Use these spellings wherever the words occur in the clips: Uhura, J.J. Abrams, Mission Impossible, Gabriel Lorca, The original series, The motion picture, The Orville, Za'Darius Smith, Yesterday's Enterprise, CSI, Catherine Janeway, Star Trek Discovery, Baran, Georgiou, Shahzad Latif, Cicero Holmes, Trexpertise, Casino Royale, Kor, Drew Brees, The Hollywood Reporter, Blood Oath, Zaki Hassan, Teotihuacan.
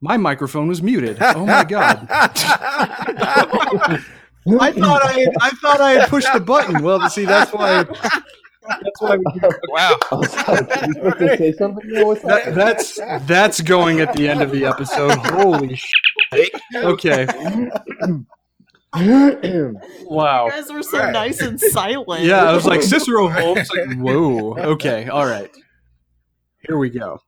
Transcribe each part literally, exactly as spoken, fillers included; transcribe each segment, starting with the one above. My microphone was muted. Oh my God. I thought I had, I thought I had pushed the button. Well, see, that's why I, that's why we wow. that, that's that's going at the end of the episode. Holy shit. Okay. Wow. You guys were so nice and silent. Yeah, I was like Cicero Holmes. Like, whoa. Okay, all right. Here we go.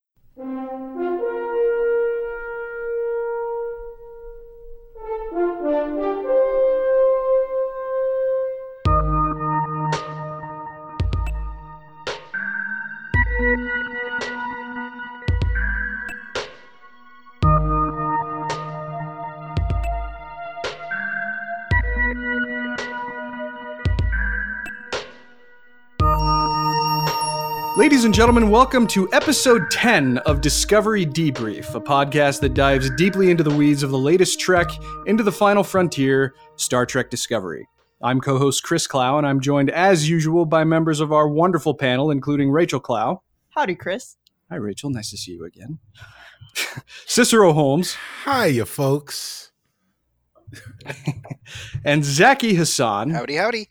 Ladies and gentlemen, welcome to episode ten of Discovery Debrief, a podcast that dives deeply into the weeds of the latest trek into the final frontier, Star Trek Discovery. I'm co-host Chris Clow, and I'm joined as usual by members of our wonderful panel, including Rachel Clow. Howdy, Chris. Hi, Rachel. Nice to see you again. Cicero Holmes. Hiya, folks. And Zaki Hassan. Howdy, howdy.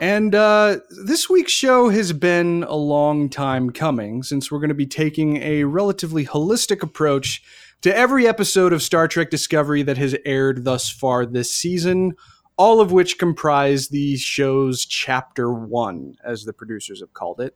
And uh, this week's show has been a long time coming, since we're going to be taking a relatively holistic approach to every episode of Star Trek Discovery that has aired thus far this season, all of which comprise the show's Chapter one, as the producers have called it.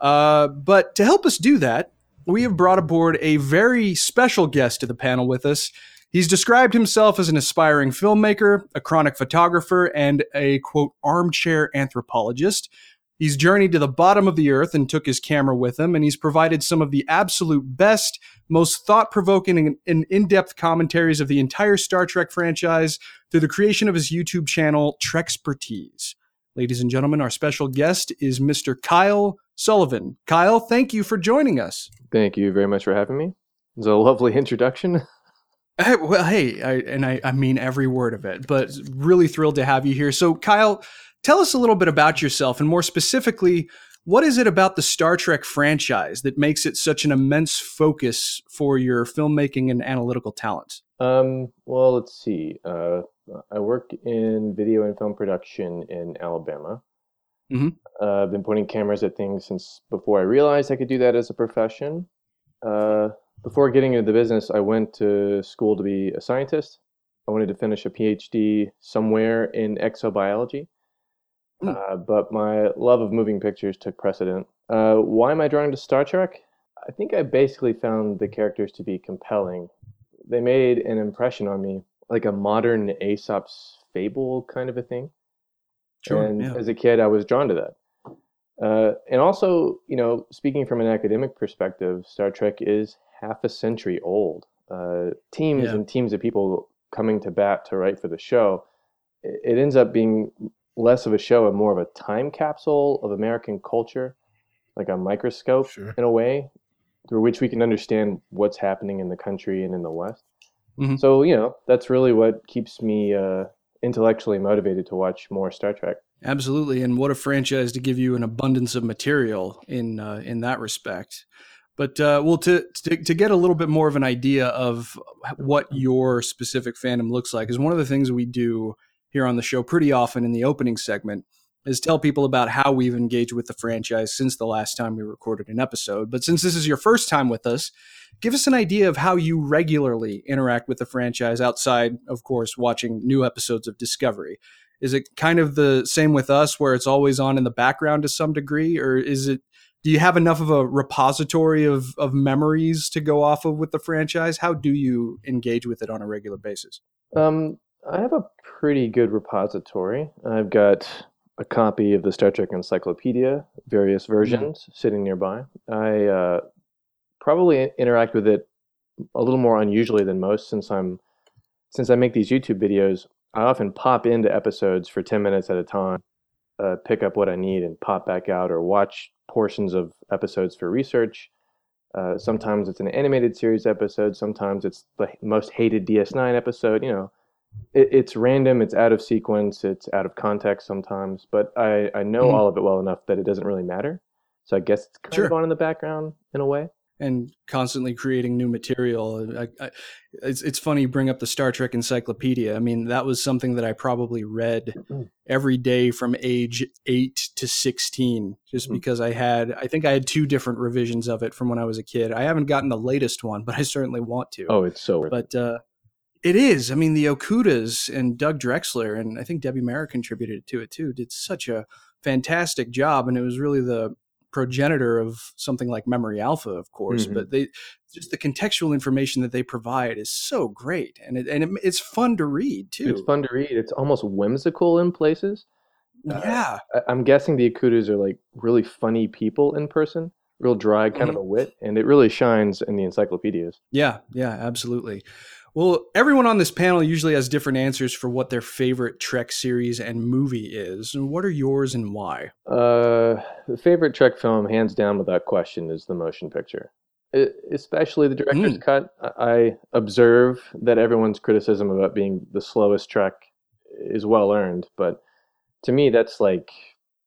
Uh, but to help us do that, we have brought aboard a very special guest to the panel with us. He's described himself as an aspiring filmmaker, a chronic photographer, and a, quote, armchair anthropologist. He's journeyed to the bottom of the earth and took his camera with him, and he's provided some of the absolute best, most thought-provoking and in-depth commentaries of the entire Star Trek franchise through the creation of his YouTube channel, Trexpertise. Ladies and gentlemen, our special guest is Mister Kyle Sullivan. Kyle, thank you for joining us. Thank you very much for having me. It was a lovely introduction. Hey, well, hey, I, and I, I mean every word of it, but really thrilled to have you here. So, Kyle, tell us a little bit about yourself, and more specifically, what is it about the Star Trek franchise that makes it such an immense focus for your filmmaking and analytical talents? Um, well, let's see. Uh, I work in video and film production in Alabama. Mm-hmm. Uh, I've been pointing cameras at things since before I realized I could do that as a profession. Uh, Before getting into the business, I went to school to be a scientist. I wanted to finish a P H D somewhere in exobiology, mm. uh, but my love of moving pictures took precedent. Uh, why am I drawn to Star Trek? I think I basically found the characters to be compelling. They made an impression on me, like a modern Aesop's fable kind of a thing. Sure, and yeah. As a kid, I was drawn to that. Uh, and also, you know, speaking from an academic perspective, Star Trek is half a century old. Uh, teams yeah. and teams of people coming to bat to write for the show. It ends up being less of a show and more of a time capsule of American culture, like a microscope sure. in a way, through which we can understand what's happening in the country and in the West. Mm-hmm. So, you know, that's really what keeps me uh, intellectually motivated to watch more Star Trek. Absolutely. And what a franchise to give you an abundance of material in uh, in that respect. But uh, well, to, to to get a little bit more of an idea of what your specific fandom looks like, is one of the things we do here on the show pretty often in the opening segment is tell people about how we've engaged with the franchise since the last time we recorded an episode. But since this is your first time with us, give us an idea of how you regularly interact with the franchise outside, of course, watching new episodes of Discovery. Is it kind of the same with us where it's always on in the background to some degree, or is it, do you have enough of a repository of, of memories to go off of with the franchise? How do you engage with it on a regular basis? Um, I have a pretty good repository. I've got a copy of the Star Trek Encyclopedia, various versions mm-hmm. sitting nearby. I uh, probably interact with it a little more unusually than most, since I'm since I make these YouTube videos. I often pop into episodes for ten minutes at a time, uh, pick up what I need, and pop back out, or watch portions of episodes for research. Uh, sometimes it's an animated series episode. Sometimes it's the most hated D S nine episode. You know, it, it's random. It's out of sequence. It's out of context sometimes. But I, I know mm-hmm. all of it well enough that it doesn't really matter. So I guess it's kind sure. of on in the background in a way. and constantly creating new material. I, I, it's it's funny you bring up the Star Trek Encyclopedia. I mean, that was something that I probably read every day from age eight to sixteen, just because I had, I think I had two different revisions of it from when I was a kid. I haven't gotten the latest one, but I certainly want to. Oh, it's so worth it. But uh, it is. I mean, the Okudas and Doug Drexler, and I think Debbie Mara contributed to it too, did such a fantastic job. And it was really the progenitor of something like Memory Alpha, of course, mm-hmm. but they just the contextual information that they provide is so great, and it, and it, it's fun to read too. It's fun to read. It's almost whimsical in places. Yeah, uh, I, I'm guessing the Okudas are like really funny people in person, real dry kind mm-hmm. of a wit, and it really shines in the encyclopedias. Yeah, yeah, absolutely. Well, everyone on this panel usually has different answers for what their favorite Trek series and movie is. And what are yours and why? Uh, the favorite Trek film, hands down without question, is The Motion Picture, it, especially the director's mm. cut. I observe that everyone's criticism about being the slowest Trek is well earned, but to me, that's like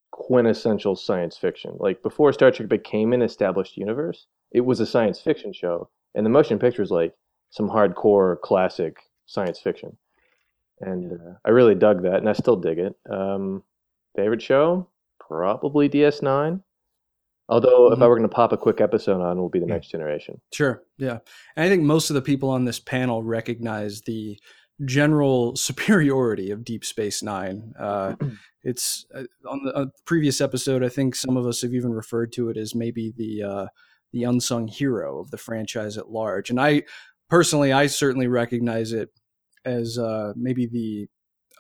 quintessential science fiction. Like before Star Trek became an established universe, it was a science fiction show, and The Motion Picture is like some hardcore classic science fiction. And uh, I really dug that, and I still dig it. Um, favorite show? Probably D S nine. Although mm-hmm. if I were going to pop a quick episode on, it will be The yeah. Next Generation. Sure, yeah. And I think most of the people on this panel recognize the general superiority of Deep Space Nine. Uh, it's uh, on the uh, previous episode, I think some of us have even referred to it as maybe the uh, the unsung hero of the franchise at large. And I... Personally, I certainly recognize it as uh, maybe the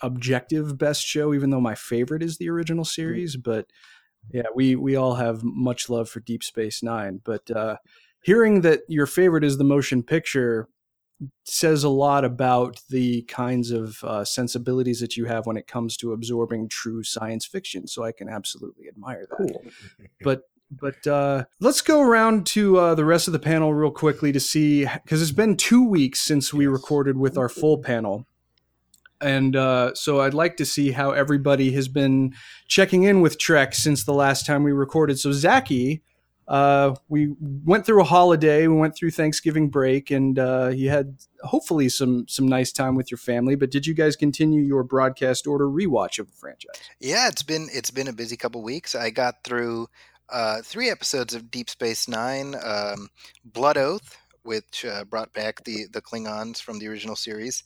objective best show, even though my favorite is the original series. But yeah, we, we all have much love for Deep Space Nine. But uh, hearing that your favorite is The Motion Picture says a lot about the kinds of uh, sensibilities that you have when it comes to absorbing true science fiction. So I can absolutely admire that. Cool. But But uh, let's go around to uh, the rest of the panel real quickly to see, because it's been two weeks since we recorded with our full panel. And uh, so I'd like to see how everybody has been checking in with Trek since the last time we recorded. So Zachy, uh, we went through a holiday, we went through Thanksgiving break, and uh, you had hopefully some some nice time with your family. But did you guys continue your broadcast order rewatch of the franchise? Yeah, it's been it's been a busy couple weeks. I got through Uh, three episodes of Deep Space Nine, um, Blood Oath, which uh, brought back the, the Klingons from the original series.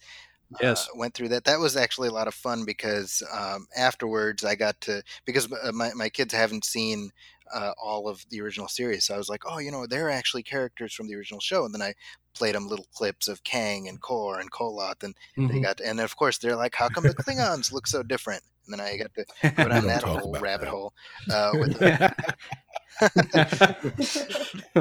Yes. Uh, went through that. That was actually a lot of fun because um, afterwards I got to, because my, my kids haven't seen uh, all of the original series. So I was like, oh, you know, they're actually characters from the original show. And then I played them little clips of Kang and Kor and Kolot. And mm-hmm. they got, to, and of course they're like, how come the Klingons look so different? And then I got to go down that whole rabbit that. hole. Uh, with the...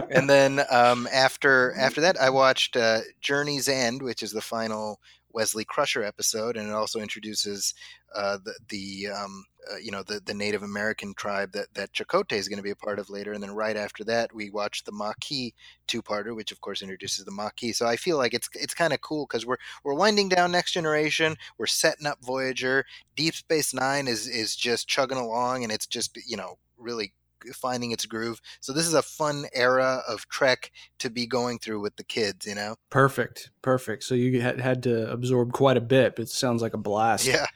and then um, after after that, I watched uh, Journey's End, which is the final Wesley Crusher episode, and it also introduces uh, the the um, uh, you know the, the Native American tribe that that Chakotay is going to be a part of later. And then right after that, we watched the Maquis two-parter, which of course introduces the Maquis. So I feel like it's it's kind of cool because we're we're winding down Next Generation, we're setting up Voyager, Deep Space Nine is is just chugging along, and it's just you know really finding its groove. So this is a fun era of Trek to be going through with the kids, you know? Perfect. Perfect. So you had, had to absorb quite a bit, but it sounds like a blast. Yeah.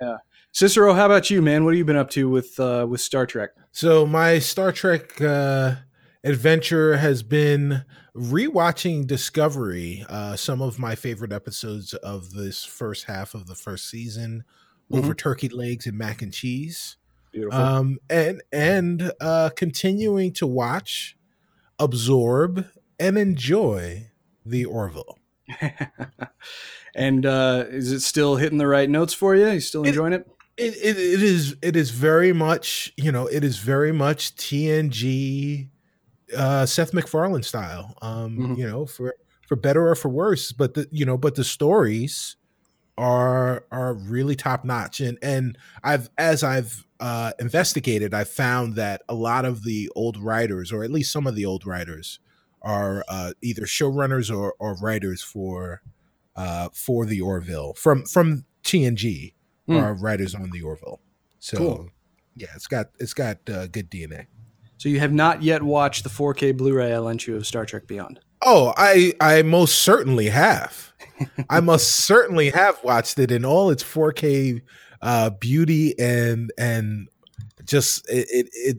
Yeah. Cicero, how about you, man? What have you been up to with, uh, with Star Trek? So my Star Trek, uh, adventure has been rewatching Discovery. Uh, some of my favorite episodes of this first half of the first season mm-hmm. over turkey legs and mac and cheese. Beautiful. Um, and and uh, continuing to watch, absorb, and enjoy The Orville. And uh, is it still hitting the right notes for you? Are you still enjoying it? It, it? it is. It is very much. You know, it is very much T N G, uh, Seth MacFarlane style. Um, mm-hmm. You know, for for better or for worse. But the you know, but the stories are are really top notch. And and I've as I've Uh, investigated, I found that a lot of the old writers, or at least some of the old writers, are uh, either showrunners or, or writers for uh, for the Orville from from T N G mm. are writers on the Orville. So cool. yeah, it's got it's got uh, good D N A. So you have not yet watched the four K Blu-ray I lent you of Star Trek Beyond. Oh, I, I most certainly have. I most certainly have watched it in all its four K uh, beauty and and just it, it it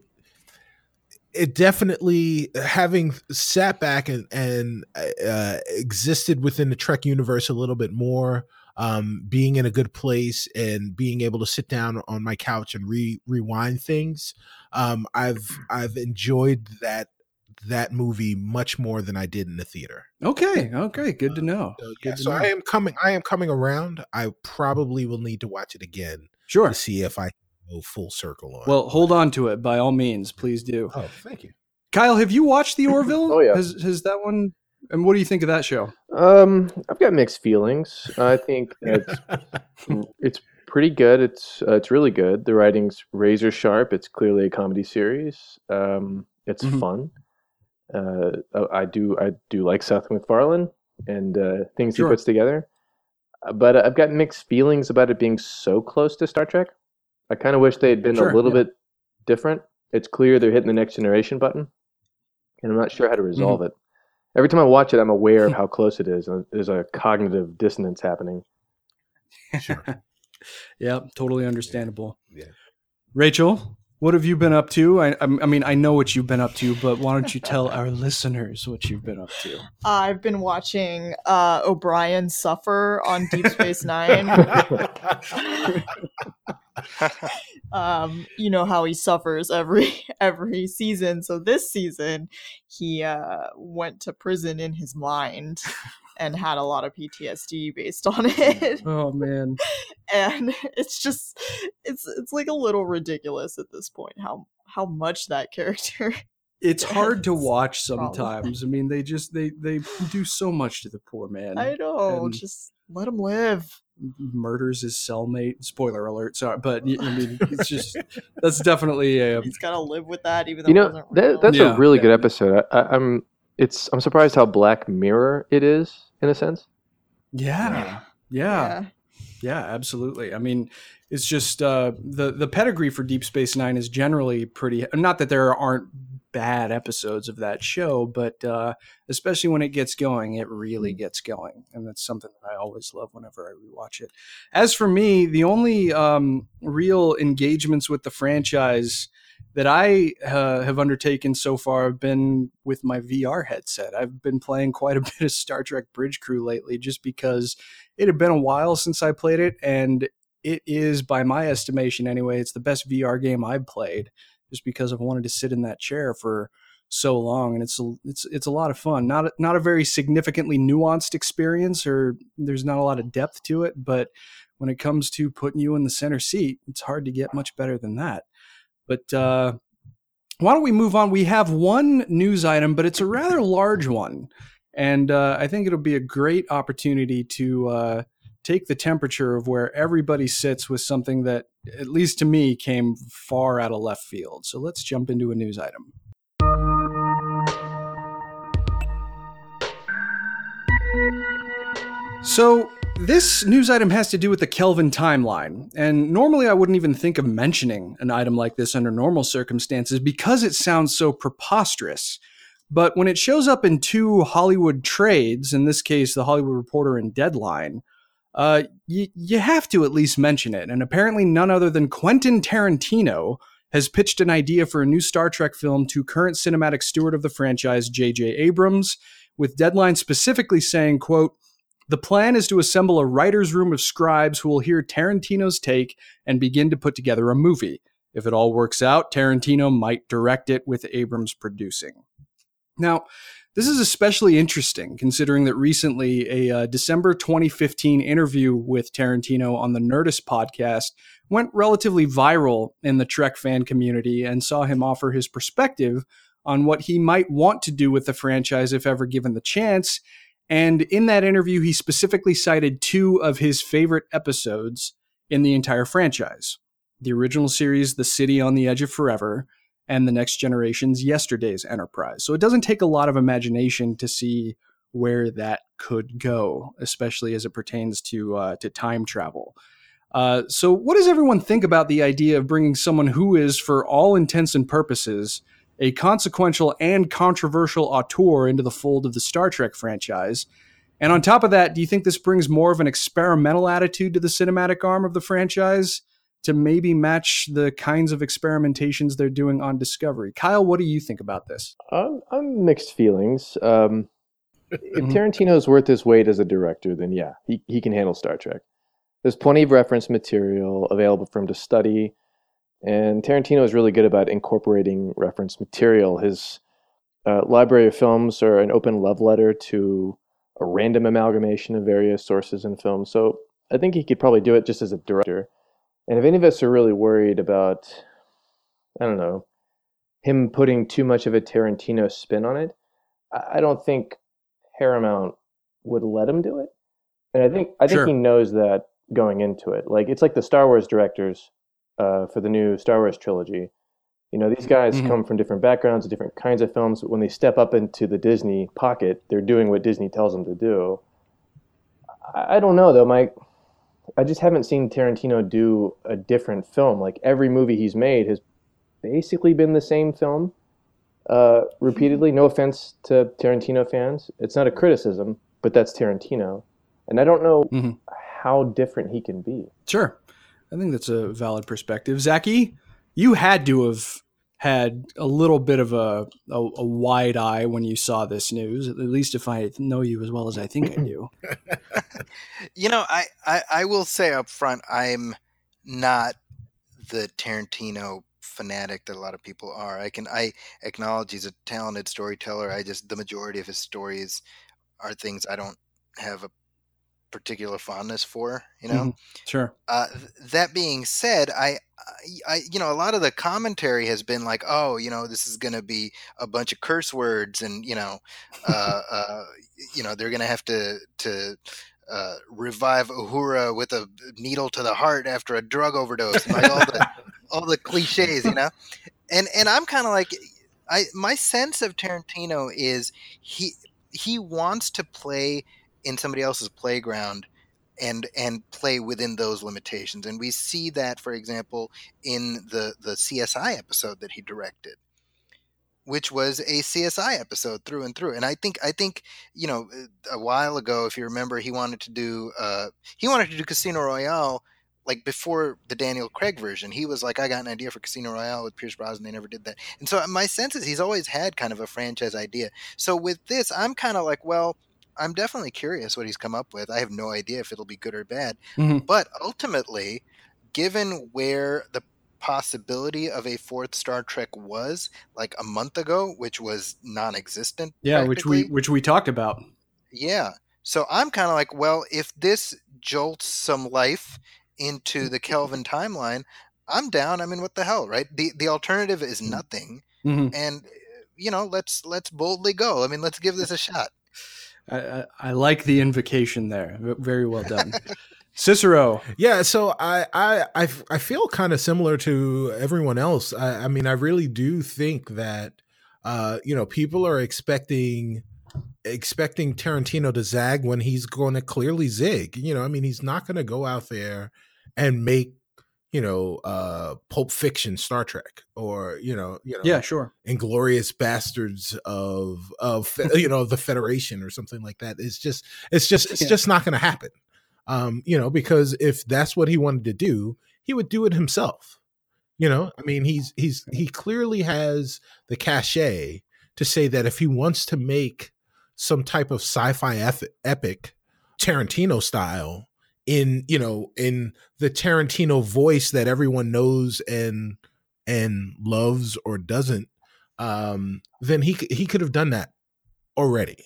it definitely, having sat back and and uh, existed within the Trek universe a little bit more, um, being in a good place and being able to sit down on my couch and re rewind things. Um, I've I've enjoyed that. that movie much more than I did in the theater. Okay. Okay. Good to know. Uh, so, yeah, to so know. I am coming, I am coming around. I probably will need to watch it again. Sure. To see if I can go full circle on. Well, hold on to it by all means. Please do. Oh, thank you. Kyle, have you watched The Orville? Oh yeah. Has, has that one? And what do you think of that show? Um, I've got mixed feelings. I think it's, it's pretty good. It's, uh, it's really good. The writing's razor sharp. It's clearly a comedy series. Um, it's mm-hmm. fun. Uh, I do, I do like Seth MacFarlane and uh, things sure. he puts together, but I've got mixed feelings about it being so close to Star Trek. I kind of wish they had been sure, a little yeah. bit different. It's clear they're hitting the next generation button, and I'm not sure how to resolve mm-hmm. it. Every time I watch it, I'm aware of how close it is, and there's a cognitive dissonance happening. Sure. Yeah, totally understandable. Yeah, Rachel. What have you been up to? I, I mean, I know what you've been up to, but why don't you tell our listeners what you've been up to? I've been watching uh, O'Brien suffer on Deep Space Nine. um, you know how he suffers every every season. So this season, he uh, went to prison in his mind and had a lot of P T S D based on it. Oh man. And it's just it's it's like a little ridiculous at this point how how much that character It's hard to watch sometimes. Problem. I mean, they just they they do so much to the poor man. I know. And just let him live. Murders his cellmate. Spoiler alert. Sorry, but I mean, it's just that's definitely a He's got to live with that even though you know, it wasn't that, that's yeah, a really yeah. good episode. I, I, I'm It's. I'm surprised how Black Mirror it is, in a sense. Yeah, yeah, yeah, yeah absolutely. I mean, it's just uh, the the pedigree for Deep Space Nine is generally pretty. Not that there aren't bad episodes of that show, but uh, especially when it gets going, it really gets going, and that's something that I always love whenever I rewatch it. As for me, the only um, real engagements with the franchise that I uh, have undertaken so far have been with my V R headset. I've been playing quite a bit of Star Trek Bridge Crew lately just because it had been a while since I played it, and it is, by my estimation anyway, it's the best V R game I've played just because I've wanted to sit in that chair for so long, and it's a, it's it's a lot of fun. Not a, not a very significantly nuanced experience, or there's not a lot of depth to it, but when it comes to putting you in the center seat, it's hard to get much better than that. But uh, why don't we move on? We have one news item, but it's a rather large one. And uh, I think it'll be a great opportunity to uh, take the temperature of where everybody sits with something that, at least to me, came far out of left field. So let's jump into a news item. So this news item has to do with the Kelvin timeline, and normally I wouldn't even think of mentioning an item like this under normal circumstances because it sounds so preposterous, but when it shows up in two Hollywood trades, in this case the Hollywood Reporter and Deadline, uh, y- you have to at least mention it, and apparently none other than Quentin Tarantino has pitched an idea for a new Star Trek film to current cinematic steward of the franchise, J J. Abrams, with Deadline specifically saying, quote, "The plan is to assemble a writer's room of scribes who will hear Tarantino's take and begin to put together a movie. If it all works out, Tarantino might direct it with Abrams producing." Now, this is especially interesting considering that recently a uh, December twenty fifteen interview with Tarantino on the Nerdist podcast went relatively viral in the Trek fan community and saw him offer his perspective on what he might want to do with the franchise if ever given the chance. And in that interview, he specifically cited two of his favorite episodes in the entire franchise: the original series, The City on the Edge of Forever, and The Next Generation's Yesterday's Enterprise. So it doesn't take a lot of imagination to see where that could go, especially as it pertains to uh, to time travel. Uh, so what does everyone think about the idea of bringing someone who is, for all intents and purposes, a consequential and controversial auteur into the fold of the Star Trek franchise. And on top of that, do you think this brings more of an experimental attitude to the cinematic arm of the franchise to maybe match the kinds of experimentations they're doing on Discovery? Kyle, what do you think about this? Um, I'm mixed feelings. Um, if Tarantino's worth his weight as a director, then yeah, he, he can handle Star Trek. There's plenty of reference material available for him to study. And Tarantino is really good about incorporating reference material. His uh, library of films are an open love letter to a random amalgamation of various sources and films. So I think he could probably do it just as a director. And if any of us are really worried about, I don't know, him putting too much of a Tarantino spin on it, I don't think Paramount would let him do it. And I think I think sure. he knows that going into it. Like, it's like the Star Wars directors uh, for the new Star Wars trilogy. You know, these guys mm-hmm. come from different backgrounds, different kinds of films, but when they step up into the Disney pocket, they're doing what Disney tells them to do. I, I don't know, though, Mike. I just haven't seen Tarantino do a different film. Like, every movie he's made has basically been the same film uh, repeatedly. No offense to Tarantino fans. It's not a criticism, but that's Tarantino. And I don't know mm-hmm. how different he can be. Sure. I think that's a valid perspective. Zachy, you had to have had a little bit of a, a, a wide eye when you saw this news, at least if I know you as well as I think I do. You know, I, I, I will say up front, I'm not the Tarantino fanatic that a lot of people are. I can I acknowledge he's a talented storyteller. I just, the majority of his stories are things I don't have a particular fondness for, you know? Mm-hmm. Sure. Uh, th- that being said, I, I, I, you know, a lot of the commentary has been like, oh, you know, this is going to be a bunch of curse words and, you know, uh, uh, you know, they're going to have to, to, uh, revive Uhura with a needle to the heart after a drug overdose, and like all the, all the cliches, you know? And, and I'm kind of like, I, my sense of Tarantino is he, he wants to play in somebody else's playground and and play within those limitations. And we see that, for example, in the, the C S I episode that he directed, which was a C S I episode through and through. And I think, I think you know, a while ago, if you remember, he wanted to do uh, he wanted to do Casino Royale, like before the Daniel Craig version. He was like, I got an idea for Casino Royale with Pierce Brosnan. They never did that. And so my sense is he's always had kind of a franchise idea. So with this, I'm kind of like, well, I'm definitely curious what he's come up with. I have no idea if it'll be good or bad. Mm-hmm. But ultimately, given where the possibility of a fourth Star Trek was like a month ago, which was non-existent. Yeah, which we which we talked about. Yeah. So I'm kind of like, well, if this jolts some life into the Kelvin timeline, I'm down. I mean, what the hell, right? The the alternative is nothing. Mm-hmm. And, you know, let's let's boldly go. I mean, let's give this a shot. I, I like the invocation there. Very well done. Cicero. Yeah. So I, I, I, I feel kind of similar to everyone else. I, I mean, I really do think that, uh, you know, people are expecting, expecting Tarantino to zag when he's going to clearly zig, you know, I mean, he's not going to go out there and make, you know, uh, Pulp Fiction Star Trek, or you know, you know, yeah, sure, Inglorious Bastards of of you know the Federation or something like that. It's just, it's just, it's yeah. just not going to happen, um, you know, because if that's what he wanted to do, he would do it himself. You know, I mean, he's he's he clearly has the cachet to say that if he wants to make some type of sci-fi epic, Tarantino style, in, you know, in the Tarantino voice that everyone knows and and loves or doesn't, um, then he he could have done that already.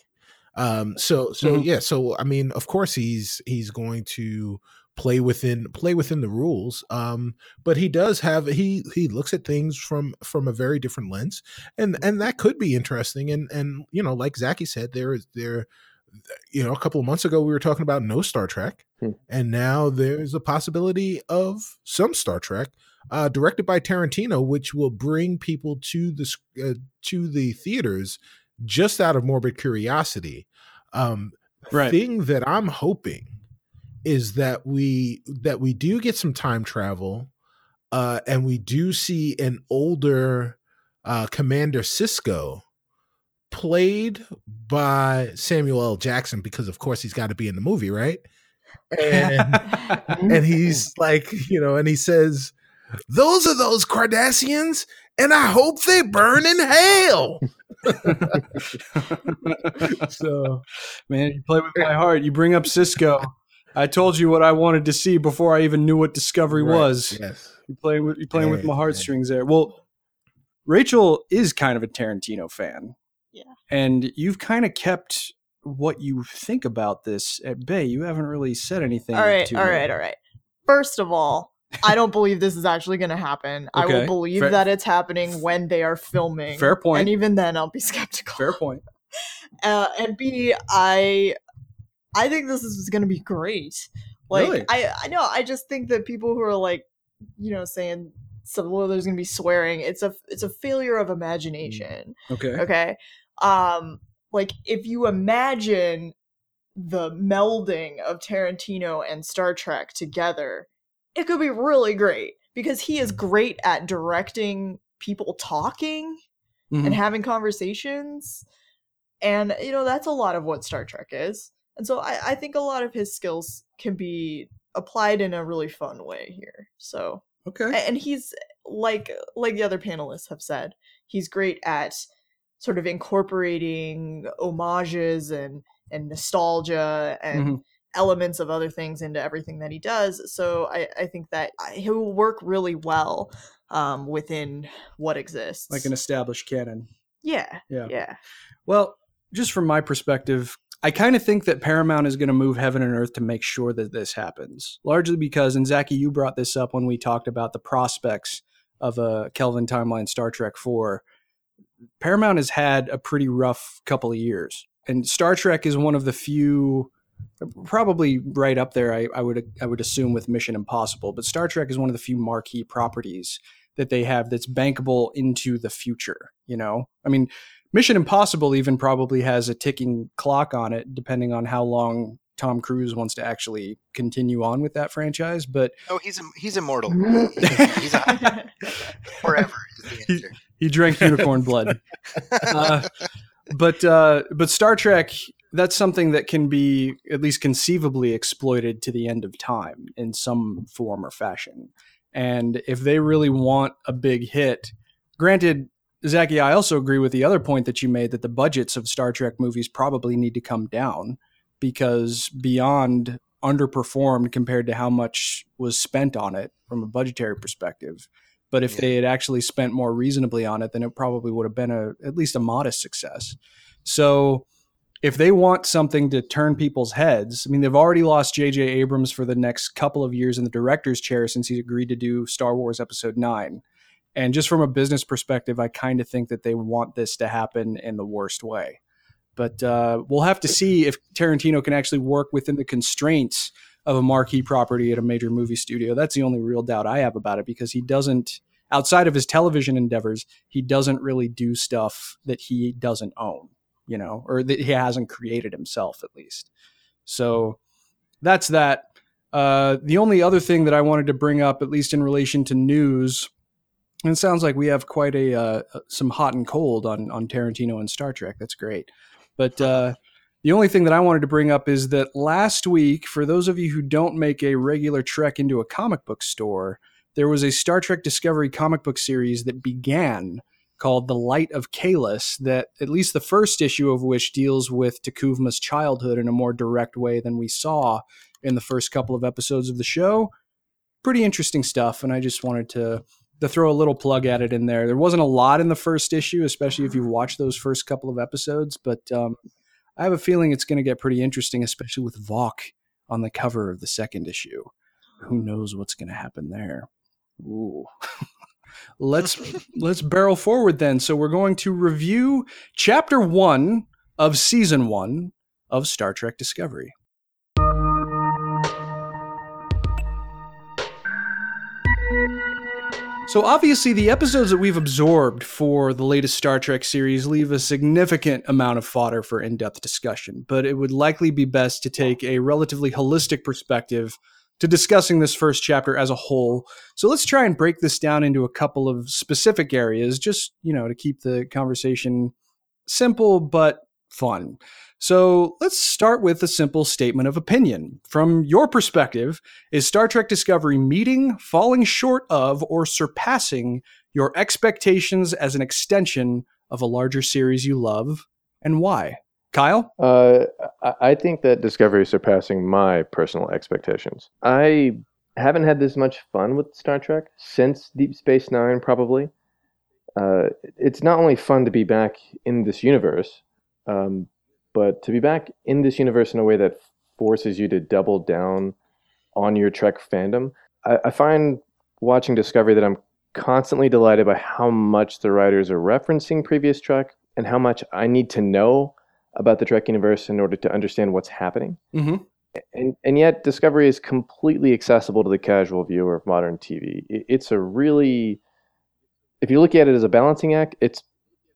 Um, so so mm-hmm. yeah, so I mean, of course he's he's going to play within play within the rules, um, but he does have he he looks at things from from a very different lens, and and that could be interesting. And and you know, like Zachy said, there is there. You know, a couple of months ago, we were talking about no Star Trek, hmm. and now there's a possibility of some Star Trek uh, directed by Tarantino, which will bring people to the uh, to the theaters just out of morbid curiosity. Um, right. The thing that I'm hoping is that we that we do get some time travel, uh, and we do see an older uh, Commander Sisko, played by Samuel L. Jackson, because of course he's got to be in the movie, right? And and he's like, you know, and he says, "Those are those Cardassians, and I hope they burn in hell." So, man, you play with my heart. You bring up Sisko. I told you what I wanted to see before I even knew what Discovery right, was. Yes. You're playing with you're playing right, with my heartstrings right. there. Well, Rachel is kind of a Tarantino fan. Yeah. And you've kind of kept what you think about this at bay. You haven't really said anything. All right, all right, all right. First of all, I don't believe this is actually going to happen. Okay. I will believe Fair. that it's happening when they are filming. Fair point. And even then, I'll be skeptical. Fair point. Uh, and B, I, I think this is going to be great. Like, really? I, I know. I just think that people who are like, you know, saying, so, well, there's going to be swearing. It's a, it's a failure of imagination. Okay. Okay. Um, like if you imagine the melding of Tarantino and Star Trek together, it could be really great, because he is great at directing people talking mm-hmm. and having conversations. And, you know, that's a lot of what Star Trek is. And so I, I think a lot of his skills can be applied in a really fun way here. So, okay. And he's like, like the other panelists have said, he's great at sort of incorporating homages and, and nostalgia and, mm-hmm. elements of other things into everything that he does. So I, I think that he will work really well um, within what exists. Like an established canon. Yeah. Yeah. Yeah. Well, just from my perspective, I kind of think that Paramount is going to move heaven and earth to make sure that this happens. Largely because, and Zachy, you brought this up when we talked about the prospects of a Kelvin timeline Star Trek four. Paramount has had a pretty rough couple of years. And Star Trek is one of the few... Probably right up there, I, I would I would assume, with Mission Impossible. But Star Trek is one of the few marquee properties that they have that's bankable into the future. You know, I mean, Mission Impossible even probably has a ticking clock on it, depending on how long Tom Cruise wants to actually continue on with that franchise. But oh, he's he's immortal. he's a, forever. Is the answer. He, he drank unicorn blood. Uh, but uh, but Star Trek. That's something that can be at least conceivably exploited to the end of time in some form or fashion. And if they really want a big hit, granted, Zachy, I also agree with the other point that you made, that the budgets of Star Trek movies probably need to come down, because Beyond underperformed compared to how much was spent on it from a budgetary perspective. But if yeah. they had actually spent more reasonably on it, then it probably would have been a, at least a modest success. So if they want something to turn people's heads, I mean, they've already lost J J. Abrams for the next couple of years in the director's chair since he agreed to do Star Wars Episode nine. And just from a business perspective, I kind of think that they want this to happen in the worst way. But uh, we'll have to see if Tarantino can actually work within the constraints of a marquee property at a major movie studio. That's the only real doubt I have about it, because he doesn't, outside of his television endeavors, he doesn't really do stuff that he doesn't own. You know, or that he hasn't created himself, at least. So that's that. Uh, the only other thing that I wanted to bring up, at least in relation to news, and it sounds like we have quite a uh, some hot and cold on, on Tarantino and Star Trek. That's great. But uh, the only thing that I wanted to bring up is that last week, for those of you who don't make a regular trek into a comic book store, there was a Star Trek Discovery comic book series that began called The Light of Kalis, that at least the first issue of which deals with Takuvma's childhood in a more direct way than we saw in the first couple of episodes of the show. Pretty interesting stuff, and I just wanted to, to throw a little plug at it in there. There wasn't a lot in the first issue, especially if you've watched those first couple of episodes, but um, I have a feeling it's going to get pretty interesting, especially with Valk on the cover of the second issue. Who knows what's going to happen there? Ooh. Let's let's barrel forward then. So we're going to review chapter one of season one of Star Trek Discovery. So obviously the episodes that we've absorbed for the latest Star Trek series leave a significant amount of fodder for in-depth discussion, but it would likely be best to take a relatively holistic perspective to discussing this first chapter as a whole. So let's try and break this down into a couple of specific areas, just, you know, to keep the conversation simple but fun. So let's start with a simple statement of opinion. From your perspective, is Star Trek Discovery meeting, falling short of, or surpassing your expectations as an extension of a larger series you love, and why? Kyle? Uh, I think that Discovery is surpassing my personal expectations. I haven't had this much fun with Star Trek since Deep Space Nine, probably. Uh, it's not only fun to be back in this universe, um, but to be back in this universe in a way that forces you to double down on your Trek fandom. I, I find watching Discovery that I'm constantly delighted by how much the writers are referencing previous Trek and how much I need to know about the Trek universe in order to understand what's happening. Mm-hmm. And and yet Discovery is completely accessible to the casual viewer of modern T V. It's a really, if you look at it as a balancing act, it's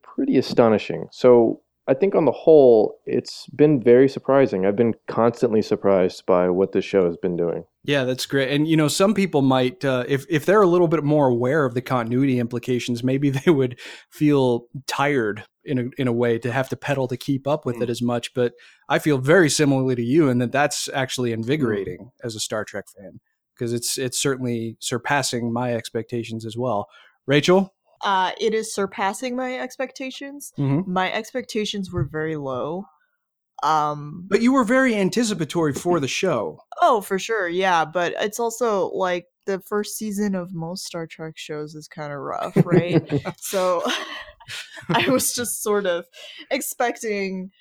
pretty astonishing. So I think on the whole, it's been very surprising. I've been constantly surprised by what this show has been doing. Yeah, that's great. And, you know, some people might, uh, if, if they're a little bit more aware of the continuity implications, maybe they would feel tired in a, in a way to have to pedal to keep up with mm. it as much. But I feel very similarly to you in that that's actually invigorating mm. as a Star Trek fan, because it's, it's certainly surpassing my expectations as well. Rachel? Uh, it is surpassing my expectations. Mm-hmm. My expectations were very low. Um, but you were very anticipatory for the show. Oh, for sure. Yeah. But it's also like the first season of most Star Trek shows is kind of rough, right? So I was just sort of expecting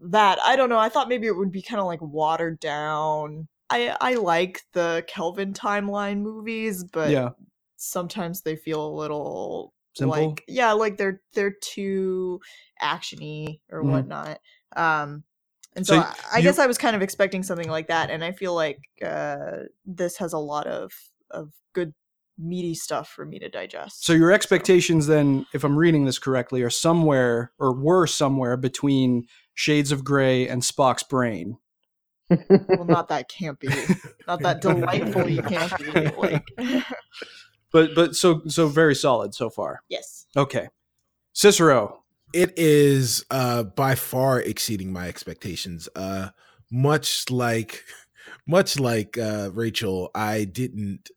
that. I don't know. I thought maybe it would be kind of like watered down. I, I like the Kelvin timeline movies, but yeah. Sometimes they feel a little simple. Like, yeah, like they're, they're too actiony or mm-hmm. whatnot. Um, and so, so I, I you, guess I was kind of expecting something like that. And I feel like, uh, this has a lot of, of good meaty stuff for me to digest. So your expectations so. Then, if I'm reading this correctly, are somewhere or were somewhere between Shades of Grey and Spock's brain. Well, not that campy, not that delightfully campy. Like. But but so so very solid so far. Yes. Okay. Cicero. It is uh, by far exceeding my expectations. Uh, much like much like uh, Rachel, I didn't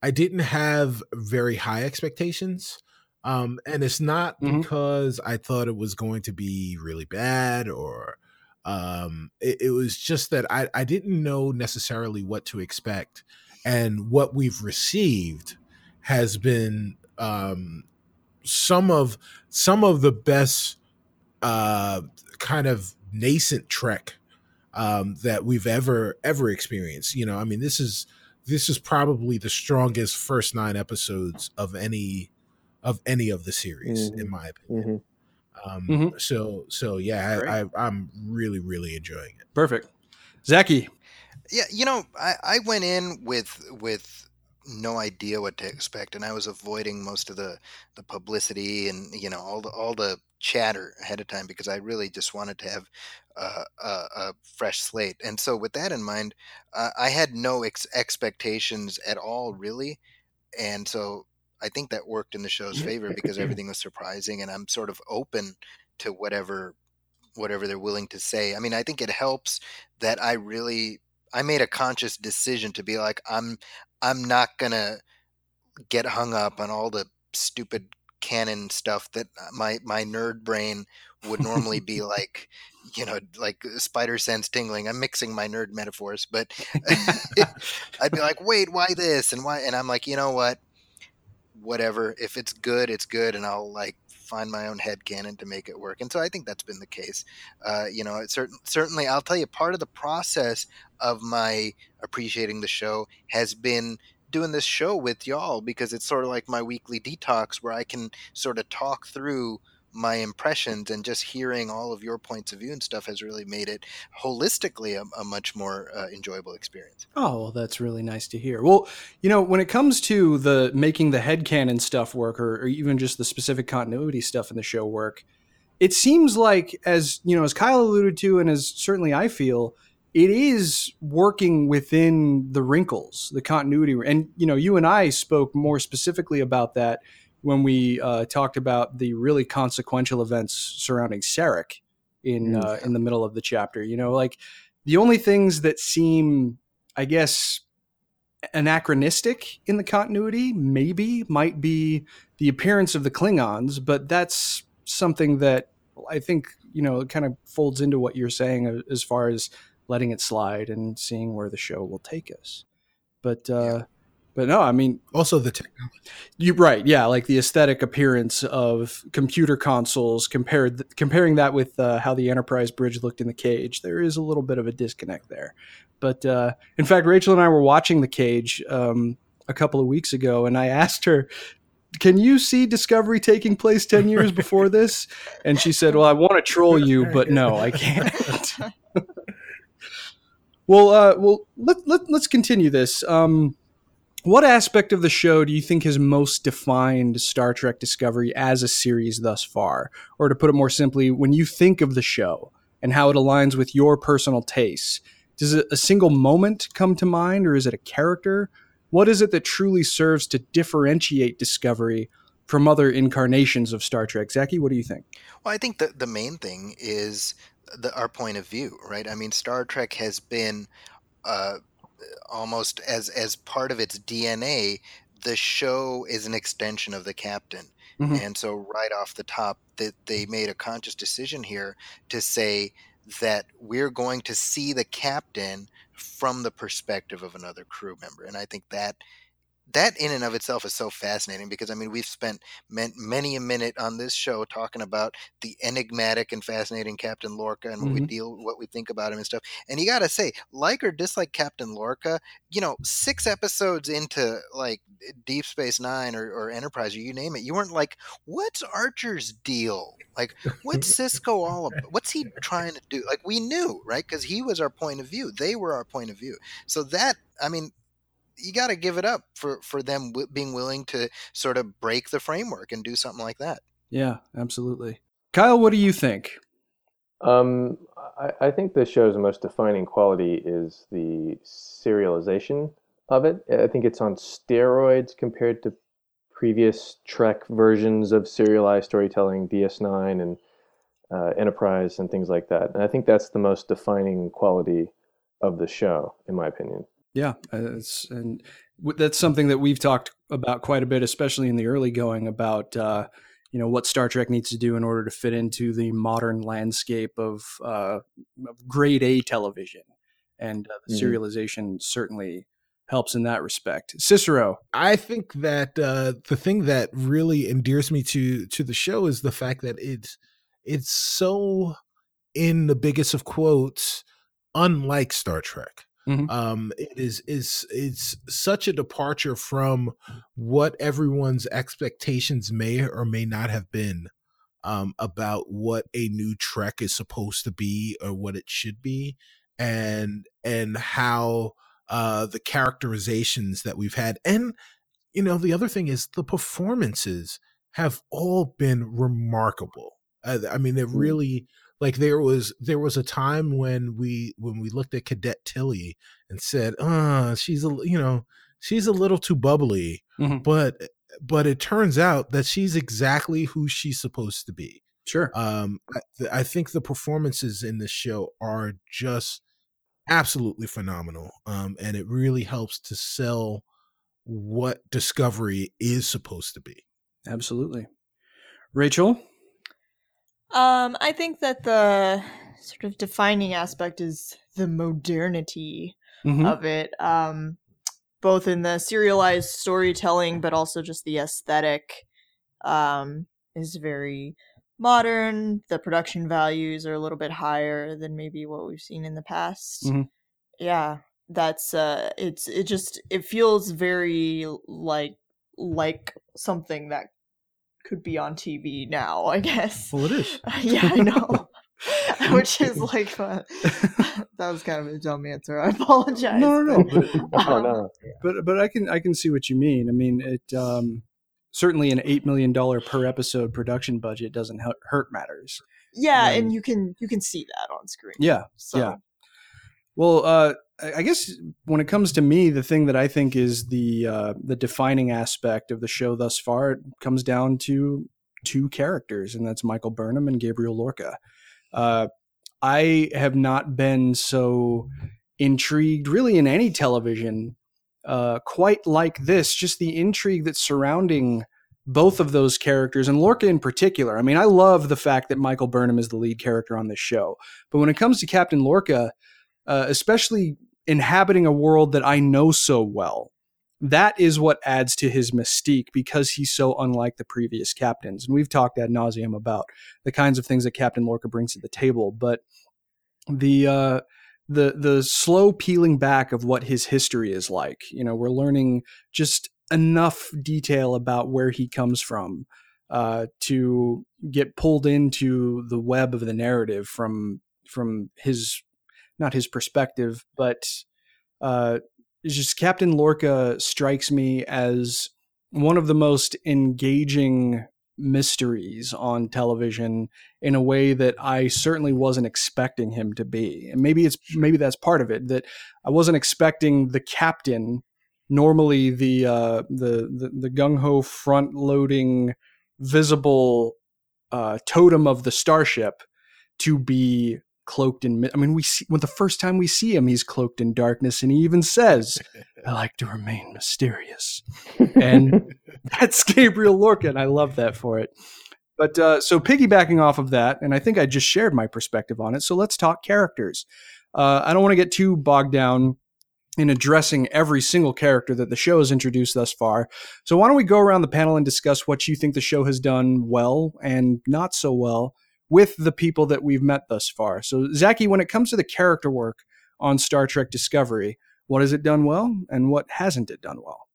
I didn't have very high expectations. Um, and it's not mm-hmm. because I thought it was going to be really bad or um, it, it was just that I, I didn't know necessarily what to expect, and what we've received has been um, some of some of the best uh, kind of nascent Trek um, that we've ever ever experienced. You know, I mean, this is this is probably the strongest first nine episodes of any of any of the series, mm-hmm. in my opinion. Mm-hmm. Um, mm-hmm. So, so yeah, I, I, I'm really really enjoying it. Perfect, Zachy. Yeah, you know, I, I went in with with. no idea what to expect, and I was avoiding most of the the publicity and, you know, all the all the chatter ahead of time, because I really just wanted to have uh, a, a fresh slate. And so with that in mind, uh, I had no ex- expectations at all, really, and so I think that worked in the show's favor, because everything was surprising, and I'm sort of open to whatever whatever they're willing to say. I mean, I think it helps that I really I made a conscious decision to be like, I'm I'm not going to get hung up on all the stupid canon stuff that my, my nerd brain would normally be like, you know, like spider sense tingling. I'm mixing my nerd metaphors, but I'd be like, wait, why this? And why? And I'm like, you know what, whatever, if it's good, it's good. And I'll like find my own headcanon to make it work. And so I think that's been the case. Uh, you know, it certain, certainly I'll tell you, part of the process of my appreciating the show has been doing this show with y'all, because it's sort of like my weekly detox where I can sort of talk through my impressions, and just hearing all of your points of view and stuff has really made it holistically a, a much more uh, enjoyable experience. Oh, well, that's really nice to hear. Well, you know, when it comes to the making the headcanon stuff work, or, or even just the specific continuity stuff in the show work, it seems like, as you know, as Kyle alluded to, and as certainly I feel, it is working within the wrinkles, the continuity. And, you know, you and I spoke more specifically about that when we uh, talked about the really consequential events surrounding Sarek in uh, in the middle of the chapter. You know, like the only things that seem, I guess, anachronistic in the continuity maybe might be the appearance of the Klingons, but that's something that I think, you know, it kind of folds into what you're saying as far as letting it slide and seeing where the show will take us. But, uh, yeah. but no, I mean, also the technology. You right. Yeah. Like the aesthetic appearance of computer consoles compared, comparing that with uh, how the Enterprise bridge looked in the cage, there is a little bit of a disconnect there. But uh, in fact, Rachel and I were watching The Cage um, a couple of weeks ago, and I asked her, can you see Discovery taking place ten years before this? And she said, well, I want to troll you, but no, I can't. well, uh, well, let, let, let's continue this. Um, what aspect of the show do you think has most defined Star Trek Discovery as a series thus far? Or to put it more simply, when you think of the show and how it aligns with your personal tastes, does a single moment come to mind, or is it a character? What is it that truly serves to differentiate Discovery from other incarnations of Star Trek? Zachy, what do you think? Well, I think the, the main thing is the, our point of view, right? I mean, Star Trek has been uh, almost as, as part of its D N A, the show is an extension of the captain. Mm-hmm. And so right off the top, that they made a conscious decision here to say that we're going to see the captain from the perspective of another crew member. And I think that that in and of itself is so fascinating because, I mean, we've spent many a minute on this show talking about the enigmatic and fascinating Captain Lorca and mm-hmm. what we deal, what we think about him and stuff. And you got to say, like or dislike Captain Lorca, you know, six episodes into like Deep Space Nine or, or Enterprise or you name it, you weren't like, what's Archer's deal? Like, what's Cisco all about? What's he trying to do? Like, we knew, right? Because he was our point of view. They were our point of view. So that, I mean, you got to give it up for, for them w- being willing to sort of break the framework and do something like that. Yeah, absolutely. Kyle, what do you think? Um, I, I think the show's most defining quality is the serialization of it. I think it's on steroids compared to previous Trek versions of serialized storytelling, D S nine and uh, Enterprise and things like that. And I think that's the most defining quality of the show, in my opinion. Yeah, it's, and that's something that we've talked about quite a bit, especially in the early going about, uh, you know, what Star Trek needs to do in order to fit into the modern landscape of, uh, of grade A television. And uh, the mm-hmm. serialization certainly helps in that respect. Cicero. I think that uh, the thing that really endears me to to the show is the fact that it's it's so, in the biggest of quotes, unlike Star Trek. Mm-hmm. Um, it is is it's such a departure from what everyone's expectations may or may not have been um, about what a new Trek is supposed to be or what it should be, and and how uh, the characterizations that we've had, and you know the other thing is the performances have all been remarkable. I, I mean, they're really. Like there was there was a time when we when we looked at Cadet Tilly and said, "Ah, oh, she's a you know she's a little too bubbly," mm-hmm. but but it turns out that she's exactly who she's supposed to be. Sure, um, I, I think the performances in this show are just absolutely phenomenal, um, and it really helps to sell what Discovery is supposed to be. Absolutely, Rachel. Um, I think that the sort of defining aspect is the modernity mm-hmm. of it, um, both in the serialized storytelling, but also just the aesthetic um, is very modern. The production values are a little bit higher than maybe what we've seen in the past. Mm-hmm. Yeah, that's uh, it's it just it feels very like like something that could be on T V now, I guess. Well, it is. Yeah, I know. Which is like, uh, that was kind of a dumb answer. I apologize. No, no, no. But, um, no. but but I can I can see what you mean. I mean, it um, certainly an eight million dollar per episode production budget doesn't hurt matters. Yeah, um, and you can you can see that on screen. Yeah, so. yeah. Well, uh, I guess when it comes to me, the thing that I think is the uh, the defining aspect of the show thus far, it comes down to two characters, and that's Michael Burnham and Gabriel Lorca. Uh, I have not been so intrigued really in any television uh, quite like this, just the intrigue that's surrounding both of those characters, and Lorca in particular. I mean, I love the fact that Michael Burnham is the lead character on this show, but when it comes to Captain Lorca, uh, especially inhabiting a world that I know so well, that is what adds to his mystique, because he's so unlike the previous captains. And we've talked ad nauseum about the kinds of things that Captain Lorca brings to the table, but the, uh, the, the slow peeling back of what his history is like, you know, we're learning just enough detail about where he comes from, uh, to get pulled into the web of the narrative from, from his, not his perspective, but, uh, it's just Captain Lorca strikes me as one of the most engaging mysteries on television in a way that I certainly wasn't expecting him to be. And maybe it's, maybe that's part of it, that I wasn't expecting the captain, normally the, uh, the, the, the gung-ho front loading visible, uh, totem of the starship, to be cloaked in, I mean, we see, when the first time we see him, he's cloaked in darkness, and he even says, "I like to remain mysterious," and that's Gabriel Lorca, and I love that for it. But uh, so piggybacking off of that, and I think I just shared my perspective on it, so let's talk characters. Uh, I don't want to get too bogged down in addressing every single character that the show has introduced thus far. So why don't we go around the panel and discuss what you think the show has done well and not so well with the people that we've met thus far. So, Zachy, when it comes to the character work on Star Trek Discovery, what has it done well, and what hasn't it done well?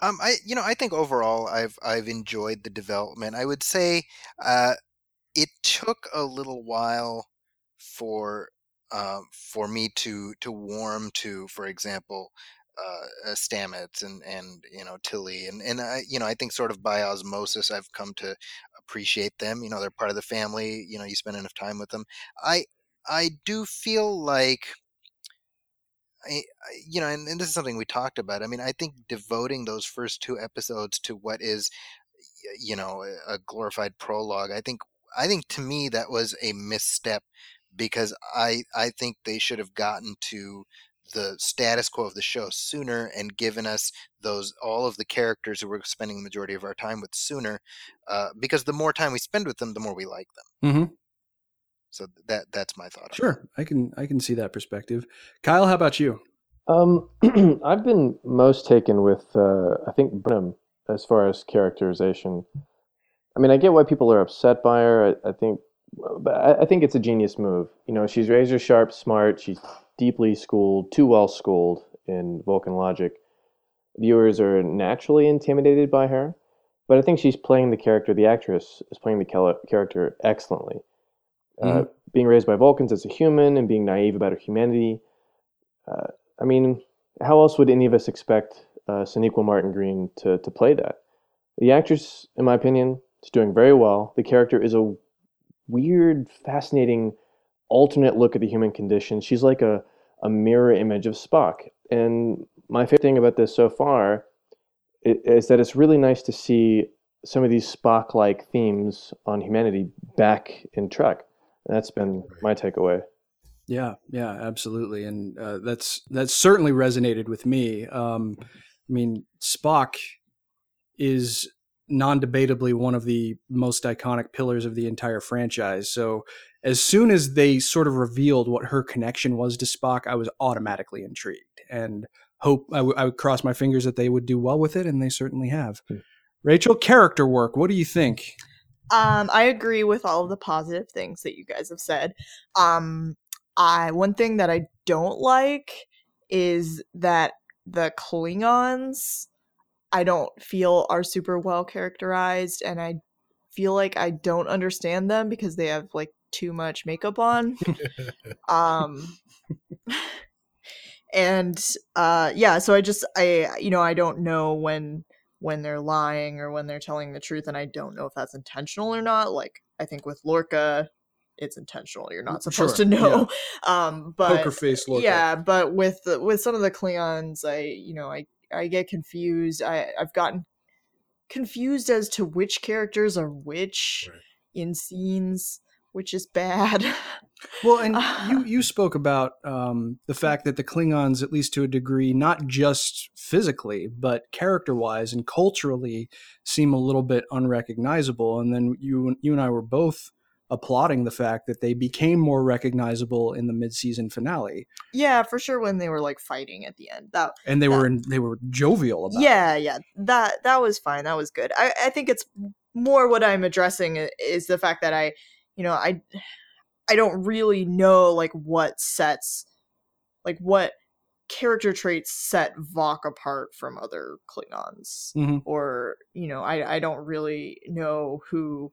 Um, I, you know, I think overall, I've I've enjoyed the development. I would say uh, it took a little while for uh, for me to to warm to, for example, uh, Stamets and and you know Tilly, and and I, you know, I think sort of by osmosis, I've come to appreciate them. You know, they're part of the family. You know, you spend enough time with them. I I do feel like, I, I you know, and, and this is something we talked about. I mean, I think devoting those first two episodes to what is, you know, a glorified prologue, I think I think to me that was a misstep, because I I think they should have gotten to the status quo of the show sooner and given us those, all of the characters who we're spending the majority of our time with sooner, uh, because the more time we spend with them, the more we like them. Mm-hmm. So that, that's my thought. Sure. I can, I can see that perspective. Kyle, how about you? Um, I've been most taken with, uh, I think Burnham as far as characterization. I mean, I get why people are upset by her. I, I think, but I, I think it's a genius move. You know, she's razor sharp, smart. She's deeply schooled, too well schooled in Vulcan logic. Viewers are naturally intimidated by her, but I think she's playing the character, the actress is playing the character excellently. Mm-hmm. Uh, being raised by Vulcans as a human and being naive about her humanity. Uh, I mean, how else would any of us expect uh, Sonequa Martin Green to, to play that? The actress, in my opinion, is doing very well. The character is a weird, fascinating, alternate look at the human condition. She's like a, a mirror image of Spock. And my favorite thing about this so far is, is that it's really nice to see some of these Spock-like themes on humanity back in Trek. And that's been my takeaway. Yeah, yeah, absolutely. And uh, that's that's certainly resonated with me. Um, I mean, Spock is non-debatably one of the most iconic pillars of the entire franchise. So as soon as they sort of revealed what her connection was to Spock, I was automatically intrigued, and hope I, w- I would cross my fingers that they would do well with it, and they certainly have. Mm. Rachel, character work, what do you think? Um, I agree with all of the positive things that you guys have said. Um, I one thing that I don't like is that the Klingons, I don't feel are super well characterized, and I feel like I don't understand them because they have like too much makeup on. um and uh yeah so I just I you know I don't know when when they're lying or when they're telling the truth, and I don't know if that's intentional or not. Like, I think with Lorca it's intentional. You're not supposed sure. to know. Yeah. Um, but poker face look. Yeah, but with the, with some of the Klingons, I you know I I get confused. I I've gotten confused as to which characters are which right. in scenes, which is bad. Well, and uh, you, you spoke about um, the fact that the Klingons, at least to a degree, not just physically, but character-wise and culturally, seem a little bit unrecognizable. And then you, you and I were both applauding the fact that they became more recognizable in the mid-season finale. Yeah, for sure, when they were like fighting at the end. That and they that, were in, they were jovial about yeah, it. Yeah, yeah. That that was fine. That was good. I, I think it's more what I'm addressing is the fact that I, you know, I... I don't really know like what sets, like what character traits set Valk apart from other Klingons, mm-hmm. or you know, I I don't really know who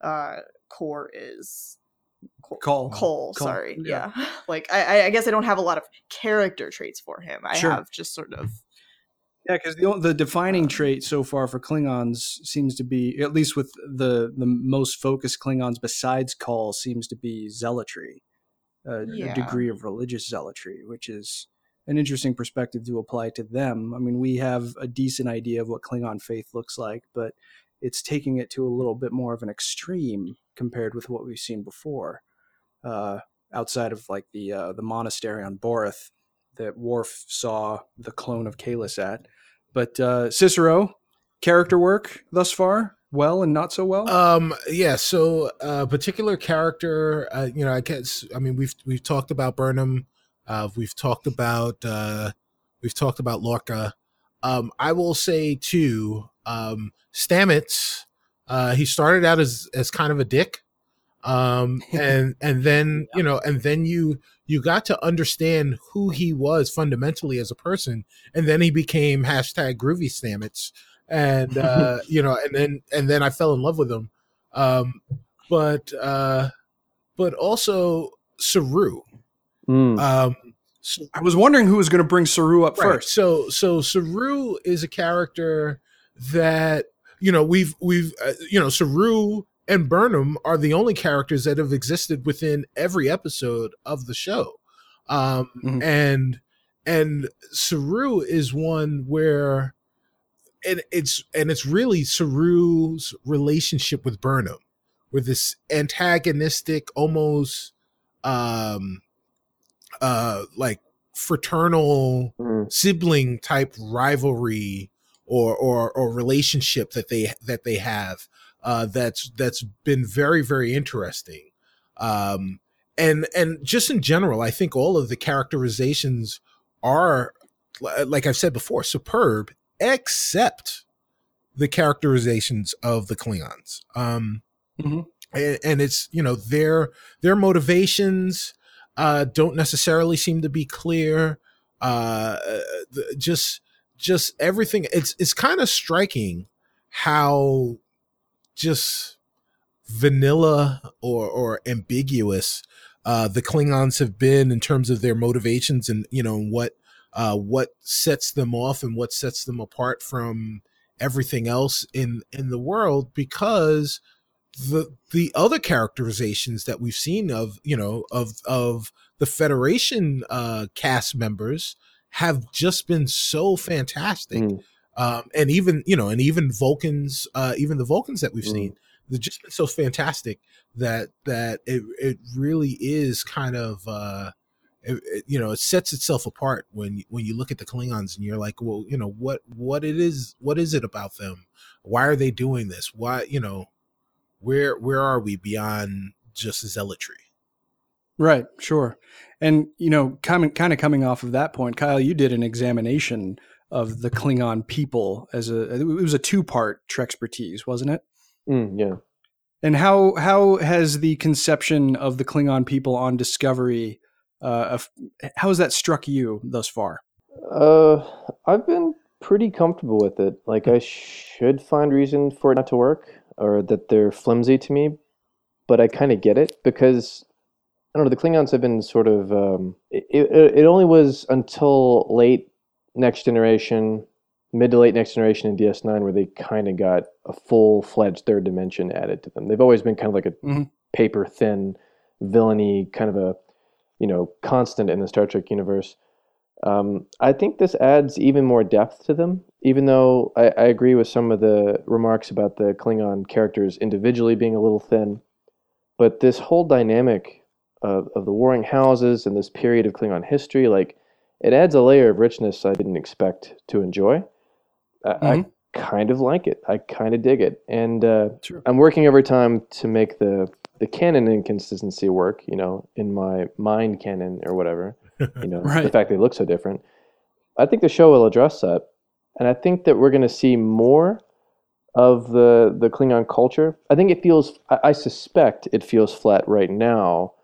uh, Kor is. Cole, Cole. Cole, Cole. Sorry, yeah. yeah. Like I, I guess I don't have a lot of character traits for him. I sure. have just sort of. Yeah, because the the defining trait so far for Klingons seems to be, at least with the, the most focused Klingons besides Call, seems to be zealotry, a, yeah. a degree of religious zealotry, which is an interesting perspective to apply to them. I mean, we have a decent idea of what Klingon faith looks like, but it's taking it to a little bit more of an extreme compared with what we've seen before, uh, outside of like the uh, the monastery on Borath that Worf saw the clone of Kalis at. But uh, Cicero, character work thus far, well and not so well? Um, yeah, so a uh, particular character, uh, you know, I guess, I mean, we've we've talked about Burnham, uh, we've talked about uh, we've talked about Lorca. Um, I will say, too, um, Stamets, uh, he started out as, as kind of a dick, um, and and then, you know, and then you... you got to understand who he was fundamentally as a person. And then he became hashtag groovy Stamets. And, uh, you know, and then, and then I fell in love with him. Um, but, uh, but also Saru. Mm. Um, so, I was wondering who was going to bring Saru up right. first. So, so Saru is a character that, you know, we've, we've, uh, you know, Saru and Burnham are the only characters that have existed within every episode of the show. Um, mm-hmm. And, and Saru is one where, and it's, and it's really Saru's relationship with Burnham, where this antagonistic, almost, um, uh, like fraternal mm-hmm. sibling type rivalry or, or, or relationship that they, that they have. Uh, that's that's been very, very interesting. Um, and and just in general, I think all of the characterizations are, like I've said before, superb, except the characterizations of the Klingons. Um, mm-hmm. and, and it's, you know, their their motivations uh, don't necessarily seem to be clear. Uh, just just everything. It's it's kind of striking how just vanilla or, or ambiguous uh, the Klingons have been in terms of their motivations and, you know, what uh, what sets them off and what sets them apart from everything else in, in the world, because the the other characterizations that we've seen of, you know, of of the Federation uh, cast members have just been so fantastic. Mm. Um, and even, you know, and even Vulcans, uh, even the Vulcans that we've mm. seen, they've just been so fantastic that that it it really is kind of, uh, it, it, you know, it sets itself apart when when you look at the Klingons and you're like, well, you know, what what it is, what is it about them? Why are they doing this? Why, you know, where where are we beyond just zealotry? Right. Sure. And, you know, coming kind of coming off of that point, Kyle, you did an examination of the Klingon people as a, it was a two-part Trexpertise, wasn't it? Mm, yeah. And how how has the conception of the Klingon people on Discovery, uh, how has that struck you thus far? Uh, I've been pretty comfortable with it. Like, I should find reason for it not to work, or that they're flimsy to me, but I kind of get it because, I don't know, the Klingons have been sort of, um, it, it, it only was until late Next Generation, mid to late Next Generation in D S nine, where they kind of got a full-fledged third dimension added to them. They've always been kind of like a mm-hmm. paper-thin villainy kind of a, you know, constant in the Star Trek universe. Um, I think this adds even more depth to them, even though I, I agree with some of the remarks about the Klingon characters individually being a little thin. But this whole dynamic of, of the warring houses and this period of Klingon history, like, it adds a layer of richness I didn't expect to enjoy. I, mm-hmm. I kind of like it. I kind of dig it. And uh, sure. I'm working overtime to make the, the canon inconsistency work, you know, in my mind canon or whatever. You know, right. The fact they look so different. I think the show will address that. And I think that we're going to see more of the, the Klingon culture. I think it feels, I, I suspect it feels flat right now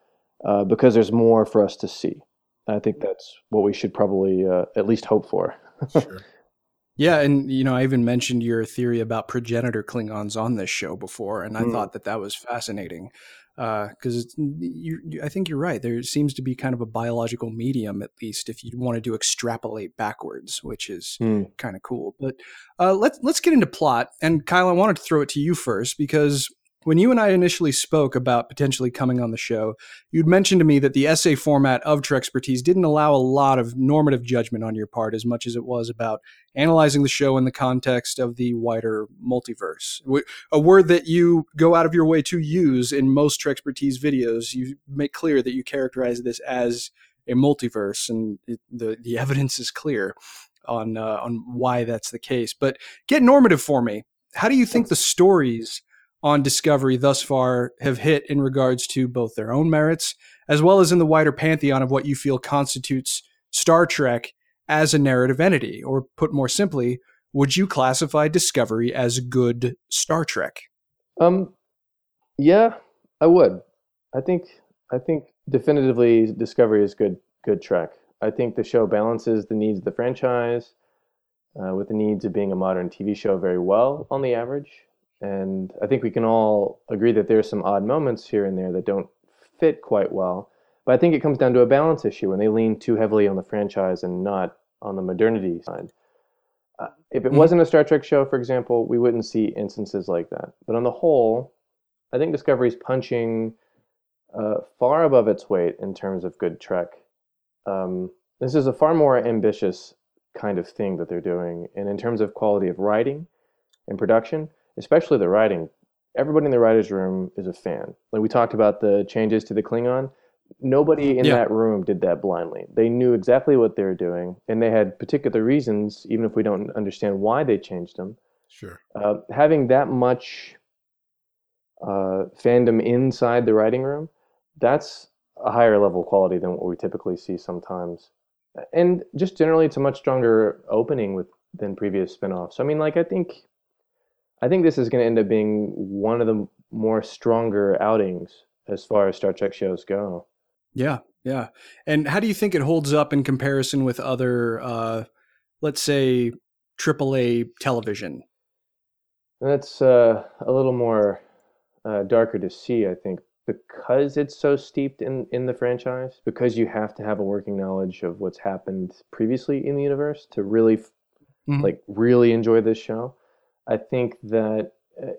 uh, because there's more for us to see. And I think that's what we should probably uh, at least hope for. Sure. Yeah. And, you know, I even mentioned your theory about progenitor Klingons on this show before. And I mm. thought that that was fascinating. Because uh, you, you, I think you're right. There seems to be kind of a biological medium, at least, if you wanted to extrapolate backwards, which is mm. kind of cool. But uh, let's let's get into plot. And Kyle, I wanted to throw it to you first, because when you and I initially spoke about potentially coming on the show, you'd mentioned to me that the essay format of Trexpertise didn't allow a lot of normative judgment on your part, as much as it was about analyzing the show in the context of the wider multiverse, a word that you go out of your way to use in most Trexpertise videos. You make clear that you characterize this as a multiverse, and the, the evidence is clear on uh, on why that's the case. But get normative for me. How do you think the stories on Discovery thus far have hit in regards to both their own merits, as well as in the wider pantheon of what you feel constitutes Star Trek as a narrative entity? Or put more simply, would you classify Discovery as good Star Trek? Um, yeah, I would. I think I think definitively Discovery is good good Trek. I think the show balances the needs of the franchise uh, with the needs of being a modern T V show very well on the average. And I think we can all agree that there's some odd moments here and there that don't fit quite well. But I think it comes down to a balance issue when they lean too heavily on the franchise and not on the modernity side. Uh, if it mm-hmm. wasn't a Star Trek show, for example, we wouldn't see instances like that. But on the whole, I think Discovery's punching uh, far above its weight in terms of good Trek. Um, this is a far more ambitious kind of thing that they're doing. And in terms of quality of writing and production, especially the writing. Everybody in the writer's room is a fan. Like we talked about the changes to the Klingon. Nobody in yeah. that room did that blindly. They knew exactly what they were doing, and they had particular reasons, even if we don't understand why they changed them. Sure. Uh, having that much uh, fandom inside the writing room, that's a higher level quality than what we typically see sometimes. And just generally, it's a much stronger opening with than previous spinoffs. I mean, like I think... I think this is going to end up being one of the more stronger outings as far as Star Trek shows go. Yeah, yeah. And how do you think it holds up in comparison with other, uh, let's say, triple A television? That's uh, a little more uh, darker to see, I think, because it's so steeped in, in the franchise, because you have to have a working knowledge of what's happened previously in the universe to really, mm-hmm. like, really enjoy this show. I think that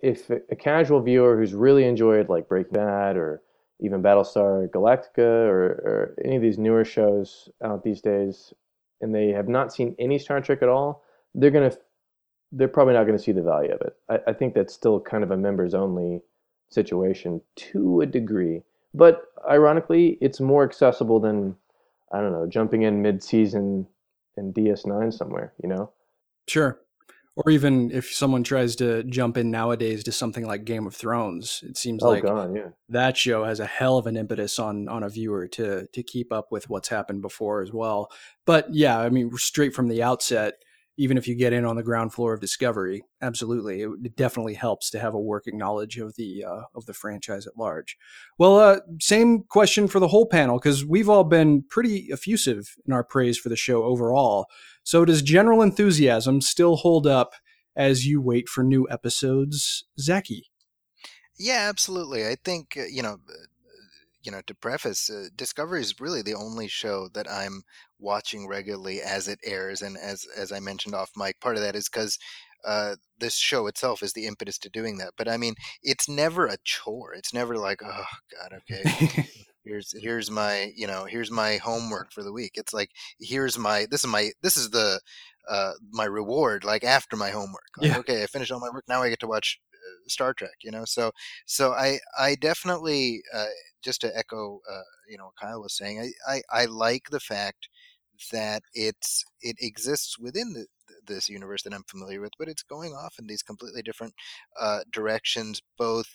if a casual viewer who's really enjoyed like Breaking Bad or even Battlestar Galactica or, or any of these newer shows out these days, and they have not seen any Star Trek at all, they're gonna, they're probably not gonna see the value of it. I, I think that's still kind of a members only situation to a degree, but ironically, it's more accessible than, I don't know, jumping in mid season in D S nine somewhere, you know? Sure. Or even if someone tries to jump in nowadays to something like Game of Thrones, it seems oh, like God, yeah. that show has a hell of an impetus on on a viewer to to keep up with what's happened before as well. But yeah, I mean, straight from the outset, even if you get in on the ground floor of Discovery, absolutely, it, it definitely helps to have a working knowledge of the uh, of the franchise at large. Well, uh, same question for the whole panel, because we've all been pretty effusive in our praise for the show overall. So does general enthusiasm still hold up as you wait for new episodes, Zachy? Yeah, absolutely. I think, you know, you know, to preface, uh, Discovery is really the only show that I'm watching regularly as it airs. And as as I mentioned off mic, part of that is because uh, this show itself is the impetus to doing that. But I mean, it's never a chore. It's never like, oh, God, okay. here's here's my you know here's my homework for the week. It's like here's my this is my this is the uh, my reward. Like after my homework, like, yeah. okay, I finished all my work. Now I get to watch uh, Star Trek. You know, so so I I definitely uh, just to echo uh, you know what Kyle was saying. I, I, I like the fact that it's it exists within the, this universe that I'm familiar with, but it's going off in these completely different uh, directions, both.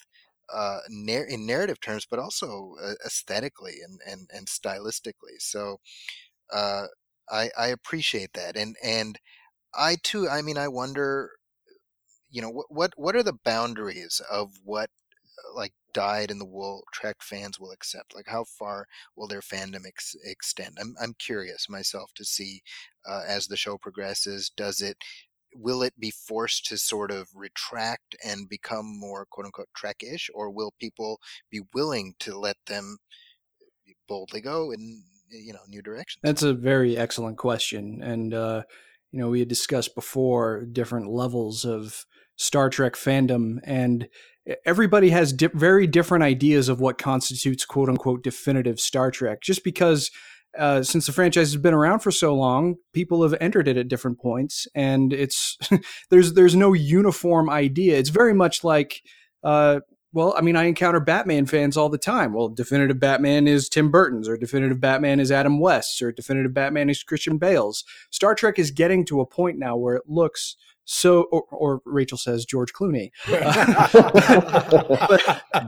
Uh, nar- in narrative terms, but also uh, aesthetically and, and, and stylistically. So uh, I, I appreciate that. And, and I too, I mean, I wonder, you know, what, what, what are the boundaries of what like dyed in the wool Trek fans will accept? Like how far will their fandom ex- extend? I'm, I'm curious myself to see uh, as the show progresses, does it, will it be forced to sort of retract and become more quote unquote Trek-ish, or will people be willing to let them boldly go in, you know, new directions? That's a very excellent question. And, uh, you know, we had discussed before different levels of Star Trek fandom, and everybody has di- very different ideas of what constitutes quote unquote definitive Star Trek, just because Uh, since the franchise has been around for so long, people have entered it at different points, and it's there's there's no uniform idea. It's very much like, uh, well, I mean, I encounter Batman fans all the time. Well, definitive Batman is Tim Burton's, or definitive Batman is Adam West's, or definitive Batman is Christian Bale's. Star Trek is getting to a point now where it looks so, or, or Rachel says George Clooney. but,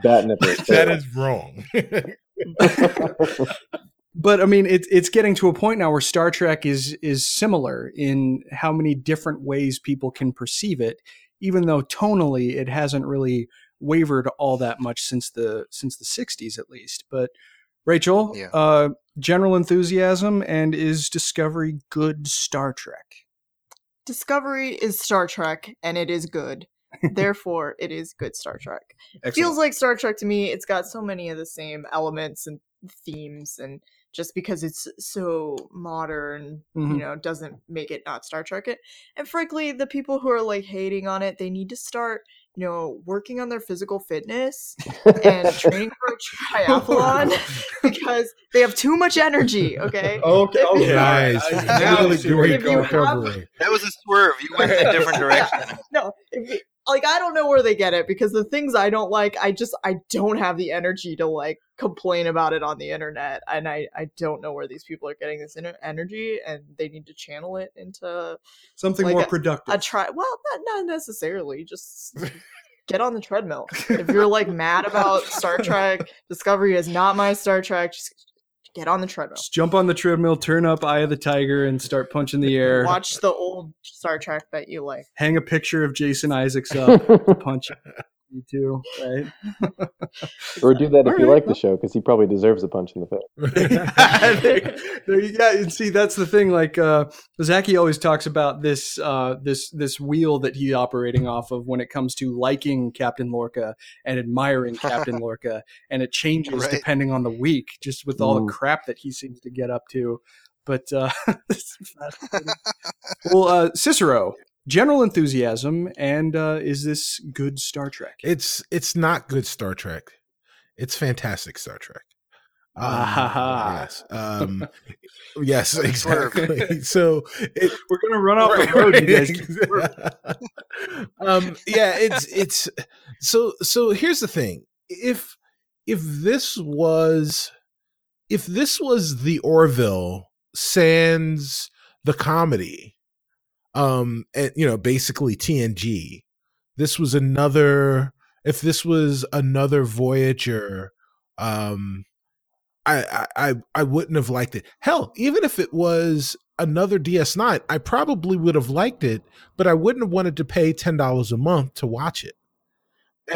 that is wrong. But I mean, it, it's getting to a point now where Star Trek is is similar in how many different ways people can perceive it, even though tonally it hasn't really wavered all that much since the since the sixties at least. But Rachel, yeah. uh, general enthusiasm, and is Discovery good Star Trek? Discovery is Star Trek, and it is good. Therefore, it is good Star Trek. Excellent. Feels like Star Trek to me. It's got so many of the same elements and themes, and just because it's so modern, mm-hmm. you know, doesn't make it not Star Trek it. And frankly, the people who are like hating on it, they need to start, you know, working on their physical fitness and training for a triathlon because they have too much energy. Okay. Okay. okay. Nice. Nice. Really great recovery. That was a swerve. You went in a different direction. Yeah. No. If you, like, I don't know where they get it, because the things I don't like, I just, I don't have the energy to like complain about it on the internet. And I, I don't know where these people are getting this inner energy, and they need to channel it into something like more a, productive. A try. Well, not, not necessarily. Just get on the treadmill. If you're like mad about Star Trek, Discovery is not my Star Trek. Just get on the treadmill. Just jump on the treadmill, turn up Eye of the Tiger, and start punching the air. Watch the old Star Trek that you like. Hang a picture of Jason Isaacs up, punch you too, right? Or do that if all you right, like well. The show, because he probably deserves a punch in the face. There you go. And see, that's the thing. Like uh, Zaki always talks about this, uh, this, this wheel that he's operating off of when it comes to liking Captain Lorca and admiring Captain Lorca, and it changes right. depending on the week, just with all mm. the crap that he seems to get up to. But uh, well, uh, Cicero. General enthusiasm, and uh, is this good Star Trek? It's it's not good Star Trek. It's fantastic Star Trek. Um, ah, yes, um, yes, exactly. So it, we're gonna run off right, the road, right, you guys. Exactly. um, yeah, it's it's so so. Here's the thing: if if this was if this was the Orville sans the comedy. Um, and you know, basically T N G, this was another, if this was another Voyager, um, I, I, I wouldn't have liked it. Hell, even if it was another D S nine, I probably would have liked it, but I wouldn't have wanted to pay ten dollars a month to watch it.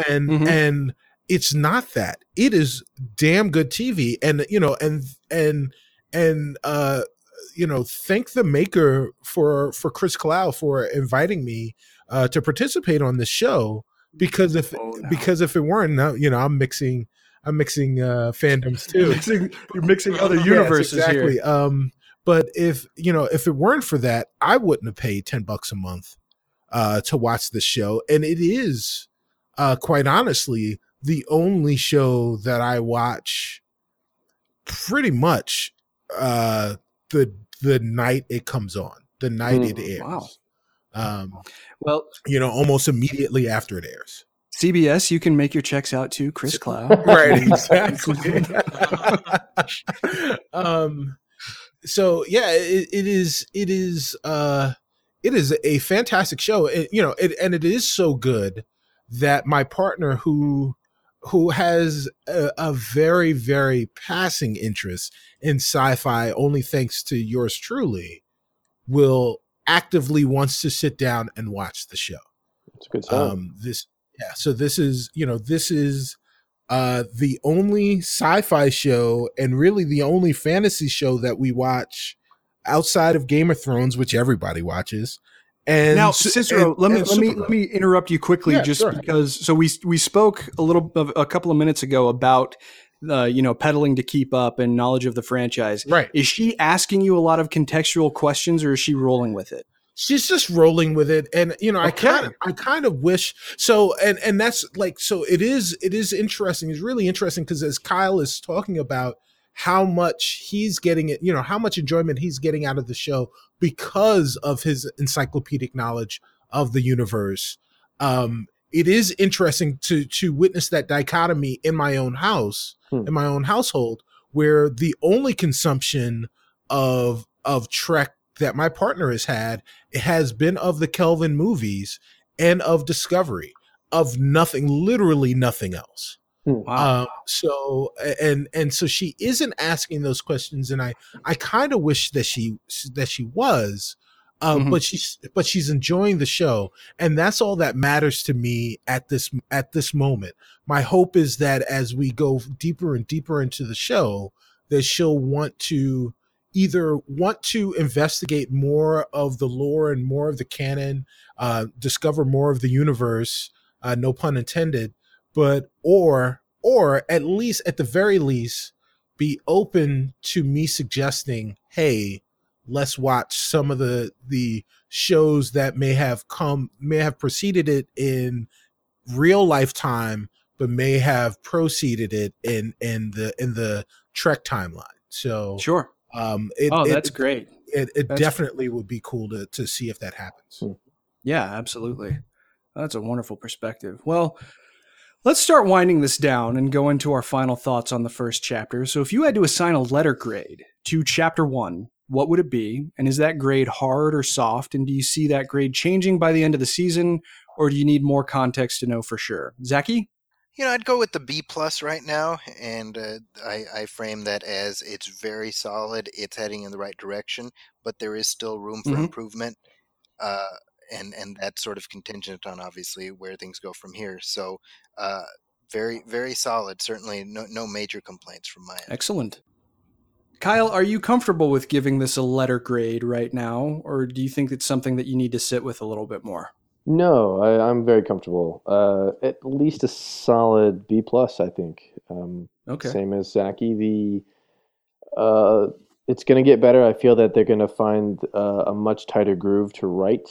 And, mm-hmm. and it's not that. It is damn good T V. And, you know, and, and, and, uh, you know, thank the maker for for Chris Clow for inviting me uh, to participate on this show, because if oh, no. because if it weren't, now, you know, I'm mixing I'm mixing uh, fandoms too. You're mixing, you're mixing other universes yes, exactly. here. Um, but if you know, if it weren't for that, I wouldn't have paid ten bucks a month uh, to watch this show. And it is, uh, quite honestly, the only show that I watch pretty much uh, the the night it comes on, the night mm, it airs. Wow. Um, well, you know, almost immediately after it airs. C B S, you can make your checks out to Chris Clow. Right, exactly. um, so yeah, it, it is. It is. Uh, it is a fantastic show. It, you know, it, and it is so good that my partner, who who has a, a very very passing interest in sci-fi, only thanks to yours truly, will actively wants to sit down and watch the show. It's a good time. Um, this. Yeah, so this is, you know, this is uh, the only sci-fi show and really the only fantasy show that we watch outside of Game of Thrones, which everybody watches. And now, Cicero, and, let me let me let me interrupt you quickly, yeah, just sure. because. So we we spoke a little a couple of minutes ago about uh, you know peddling to keep up and knowledge of the franchise. Right? Is she asking you a lot of contextual questions, or is she rolling with it? She's just rolling with it. And, you know, okay. I kind of, I kind of wish so. And, and that's like, so it is, it is interesting. It's really interesting because as Kyle is talking about how much he's getting it, you know, how much enjoyment he's getting out of the show because of his encyclopedic knowledge of the universe. Um, it is interesting to, to witness that dichotomy in my own house, hmm. in my own household, where the only consumption of, of Trek that my partner has had, it has been of the Kelvin movies and of Discovery, of nothing, literally nothing else. Wow. Um, so, and, and so she isn't asking those questions. And I, I kind of wish that she, that she was, um, mm-hmm. but she's, but she's enjoying the show. And that's all that matters to me at this, at this moment. My hope is that as we go deeper and deeper into the show, that she'll want to, either want to investigate more of the lore and more of the canon, uh, discover more of the universe, uh, no pun intended, but, or, or at least at the very least be open to me suggesting, hey, let's watch some of the, the shows that may have come, may have preceded it in real lifetime, but may have preceded it in, in the, in the Trek timeline. So sure. Um, it, oh, that's it, great. It, it that's definitely great. Would be cool to to see if that happens. Yeah, absolutely. That's a wonderful perspective. Well, let's start winding this down and go into our final thoughts on the first chapter. So if you had to assign a letter grade to chapter one, what would it be? And is that grade hard or soft? And do you see that grade changing by the end of the season, or do you need more context to know for sure? Zachy? You know, I'd go with the B plus right now, and uh, I, I frame that as it's very solid. It's heading in the right direction, but there is still room for mm-hmm. improvement, uh, and and that's sort of contingent on obviously where things go from here. So, uh, very very solid. Certainly, no no major complaints from my end. Excellent. Kyle, are you comfortable with giving this a letter grade right now, or do you think it's something that you need to sit with a little bit more? No, I, I'm very comfortable. Uh, at least a solid B plus, I think. Um, okay. Same as Zaki. The uh, it's going to get better. I feel that they're going to find uh, a much tighter groove to write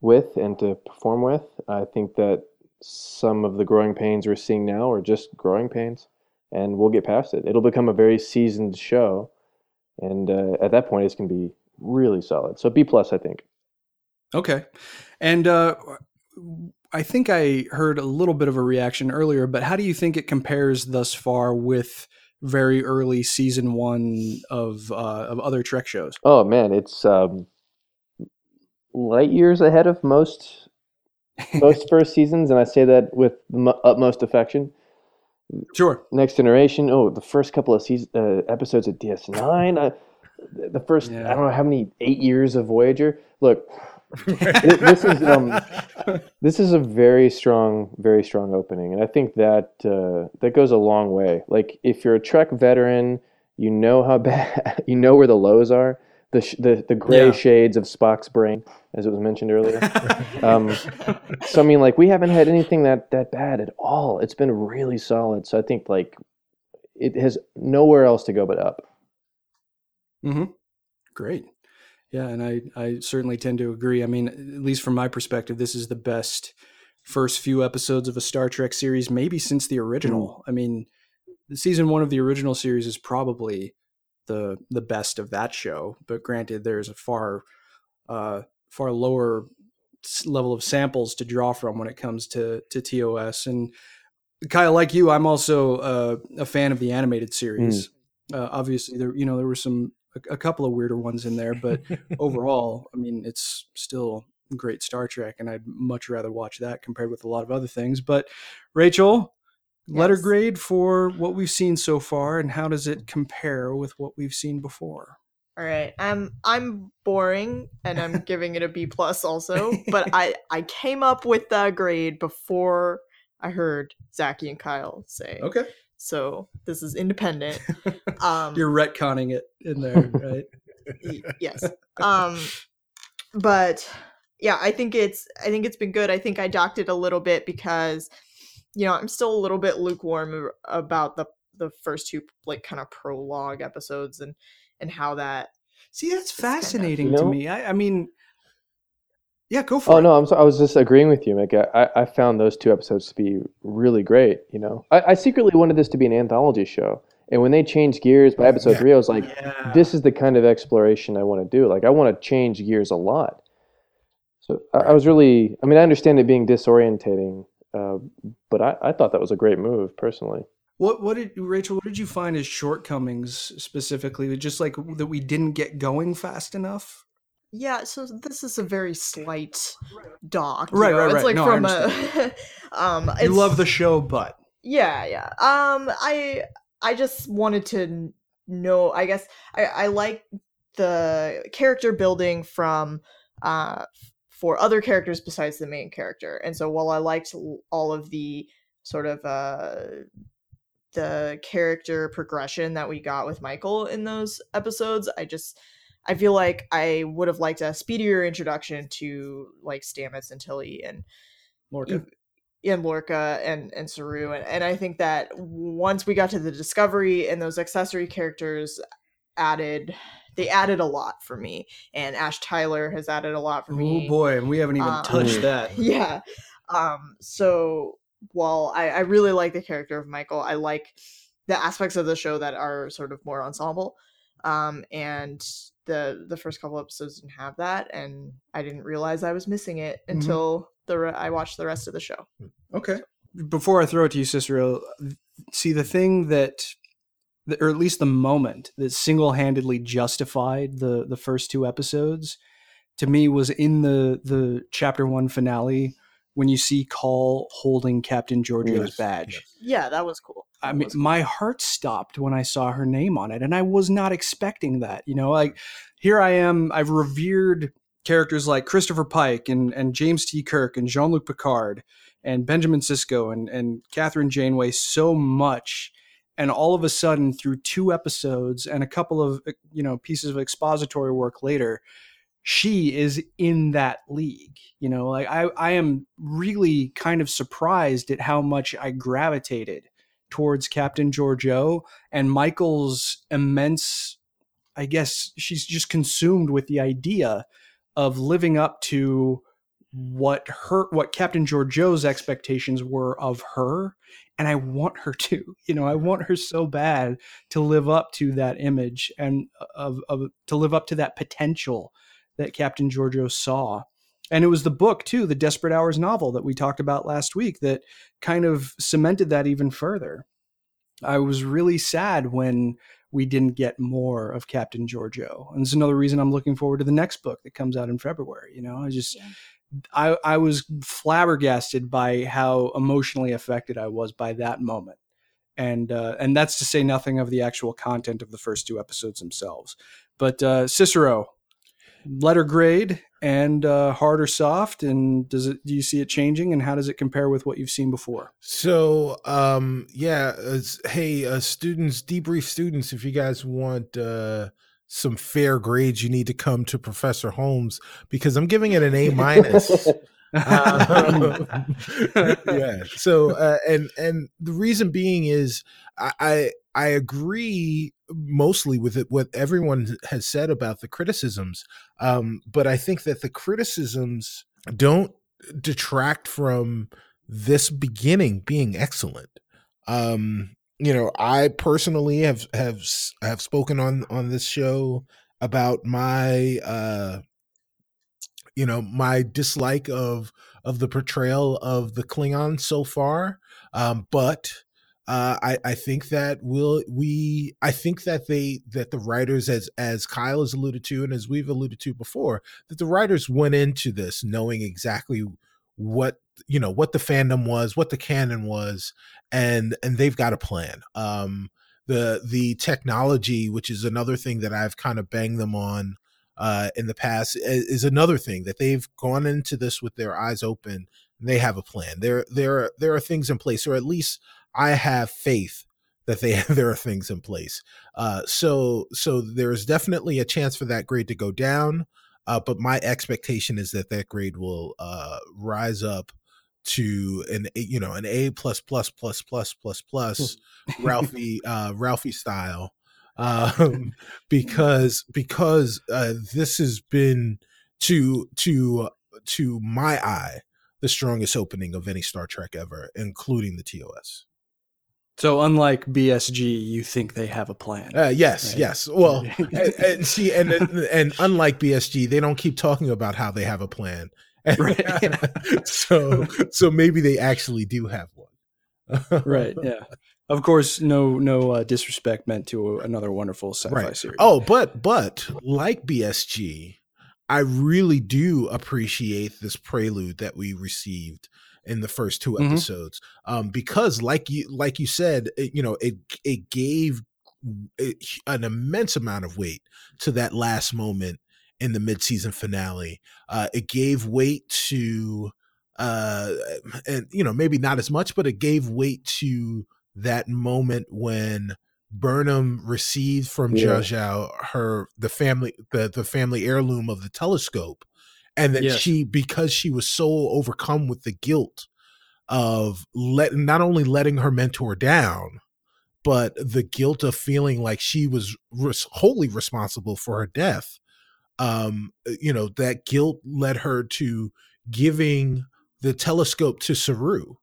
with and to perform with. I think that some of the growing pains we're seeing now are just growing pains, and we'll get past it. It'll become a very seasoned show, and uh, at that point, it's going to be really solid. So B plus, I think. Okay. And uh, I think I heard a little bit of a reaction earlier, but how do you think it compares thus far with very early season one of uh, of other Trek shows? Oh, man, it's um, light years ahead of most most first seasons, and I say that with the utmost affection. Sure. Next Generation. Oh, the first couple of season, uh, episodes of D S nine. I, the first, yeah. I don't know how many, eight years of Voyager. Look. this is um, this is a very strong, very strong opening, and I think that uh, that goes a long way. Like if you're a Trek veteran, you know how bad, you know where the lows are, the sh- the, the gray yeah. shades of Spock's brain, as it was mentioned earlier. um, so I mean, like we haven't had anything that, that bad at all. It's been really solid. So I think like it has nowhere else to go but up. Mm-hmm. Great. Yeah, and I, I certainly tend to agree. I mean, at least from my perspective, this is the best first few episodes of a Star Trek series, maybe since the original. Mm. I mean, the season one of the original series is probably the the best of that show. But granted, there's a far uh, far lower level of samples to draw from when it comes to to T O S. And Kyle, like you, I'm also uh, a fan of the animated series. Mm. Uh, obviously, there you know there were some a, a couple of weirder ones in there, but overall, I mean, it's still great Star Trek, and I'd much rather watch that compared with a lot of other things. But Rachel, yes. Letter grade for what we've seen so far, and how does it compare with what we've seen before? All right, um, I'm boring, and I'm giving it a B plus also. But I I came up with that grade before I heard Zachy and Kyle say okay. So this is independent. Um, You're retconning it in there, right? y- yes. Um, but yeah, I think it's I think it's been good. I think I docked it a little bit because, you know, I'm still a little bit lukewarm about the the first two like kind of prologue episodes and and how that. See, that's fascinating kinda, you know? To me. I, I mean, yeah, go for oh, it. Oh no, I'm so, I was just agreeing with you, Mick. I, I found those two episodes to be really great. You know, I, I secretly wanted this to be an anthology show, and when they changed gears by episode yeah. three, I was like, yeah. "This is the kind of exploration I want to do. Like, I want to change gears a lot." So I, I was really, I mean, I understand it being disorientating, uh, but I, I thought that was a great move personally. What what did Rachel? What did you find as shortcomings specifically? Just like that we didn't get going fast enough. Yeah, so this is a very slight doc. Right, know? right, right. It's like no, from a. um, it's, you love the show, but yeah, yeah. Um, I I just wanted to know. I guess I I like the character building from uh for other characters besides the main character, and so while I liked all of the sort of uh. the character progression that we got with Michael in those episodes, I just I feel like I would have liked a speedier introduction to like Stamets and Tilly and Lorca and Lorca and and Saru and, and I think that once we got to the Discovery and those accessory characters added they added a lot for me, and Ash Tyler has added a lot for me. Oh boy, and we haven't even um, touched that. Yeah. Um so while I, I really like the character of Michael, I like the aspects of the show that are sort of more ensemble. Um, and the the first couple episodes didn't have that, and I didn't realize I was missing it until mm-hmm. the re- I watched the rest of the show. Okay. Before I throw it to you, Cicero, see the thing that, or at least the moment that single-handedly justified the, the first two episodes to me was in the, the chapter one finale, when you see Call holding Captain Georgiou's yes. badge. Yeah, that was cool. That I mean, cool. My heart stopped when I saw her name on it, and I was not expecting that. You know, like here I am, I've revered characters like Christopher Pike and, and James T. Kirk and Jean-Luc Picard and Benjamin Sisko and, and Catherine Janeway so much. And all of a sudden, through two episodes and a couple of, you know, pieces of expository work later, she is in that league, you know, like I, I am really kind of surprised at how much I gravitated towards Captain Georgiou and Michael's immense, I guess she's just consumed with the idea of living up to what her, what Captain Georgiou's expectations were of her. And I want her to, you know, I want her so bad to live up to that image and of, of to live up to that potential that Captain Georgiou saw. And it was the book too, the Desperate Hours novel that we talked about last week, that kind of cemented that even further. I was really sad when we didn't get more of Captain Georgiou. And it's another reason I'm looking forward to the next book that comes out in February. You know, I just, yeah. I, I was flabbergasted by how emotionally affected I was by that moment. And, uh, and that's to say nothing of the actual content of the first two episodes themselves, but uh, Cicero, letter grade and uh, hard or soft, and does it? Do you see it changing, and how does it compare with what you've seen before? So, um, yeah, hey, uh, students, debrief students, if you guys want uh, some fair grades, you need to come to Professor Holmes because I'm giving it an A minus. um, yeah. So, uh, and and the reason being is I. I I agree mostly with it, what everyone has said about the criticisms, um, but I think that the criticisms don't detract from this beginning being excellent. Um, you know, I personally have have have spoken on on this show about my uh you know, my dislike of of the portrayal of the Klingons so far, um but Uh, I, I think that will we I think that they that the writers, as as Kyle has alluded to and as we've alluded to before, that the writers went into this knowing exactly what, you know, what the fandom was, what the canon was, and and they've got a plan. Um, the the technology, which is another thing that I've kind of banged them on uh, in the past, is another thing that they've gone into this with their eyes open. They have a plan. There there there are things in place, or at least I have faith that they have, there are things in place. Uh, so, so there is definitely a chance for that grade to go down. Uh, but my expectation is that that grade will uh, rise up to an, you know, an A plus, plus, plus, plus, plus, plus Ralphie, uh, Ralphie style. Um, because, because uh, this has been to, to, to my eye, the strongest opening of any Star Trek ever, including the T O S. So unlike B S G, you think they have a plan? Uh, yes, right? yes. Well, and, and see, and, and unlike B S G, they don't keep talking about how they have a plan. And, right. so, so maybe they actually do have one. Right. Yeah. Of course, no, no uh, disrespect meant to another wonderful sci-fi right. series. Oh, but, but like B S G, I really do appreciate this prelude that we received in the first two episodes, mm-hmm. um, because like you, like you said, it, you know, it, it gave it, an immense amount of weight to that last moment in the mid-season finale. Uh, it gave weight to, uh, and you know, maybe not as much, but it gave weight to that moment when Burnham received from yeah. Zhao Zhao her, the family, the, the family heirloom of the telescope. And that yes. she, because she was so overcome with the guilt of let, not only letting her mentor down, but the guilt of feeling like she was res- wholly responsible for her death. Um, you know, that guilt led her to giving the telescope to Saru.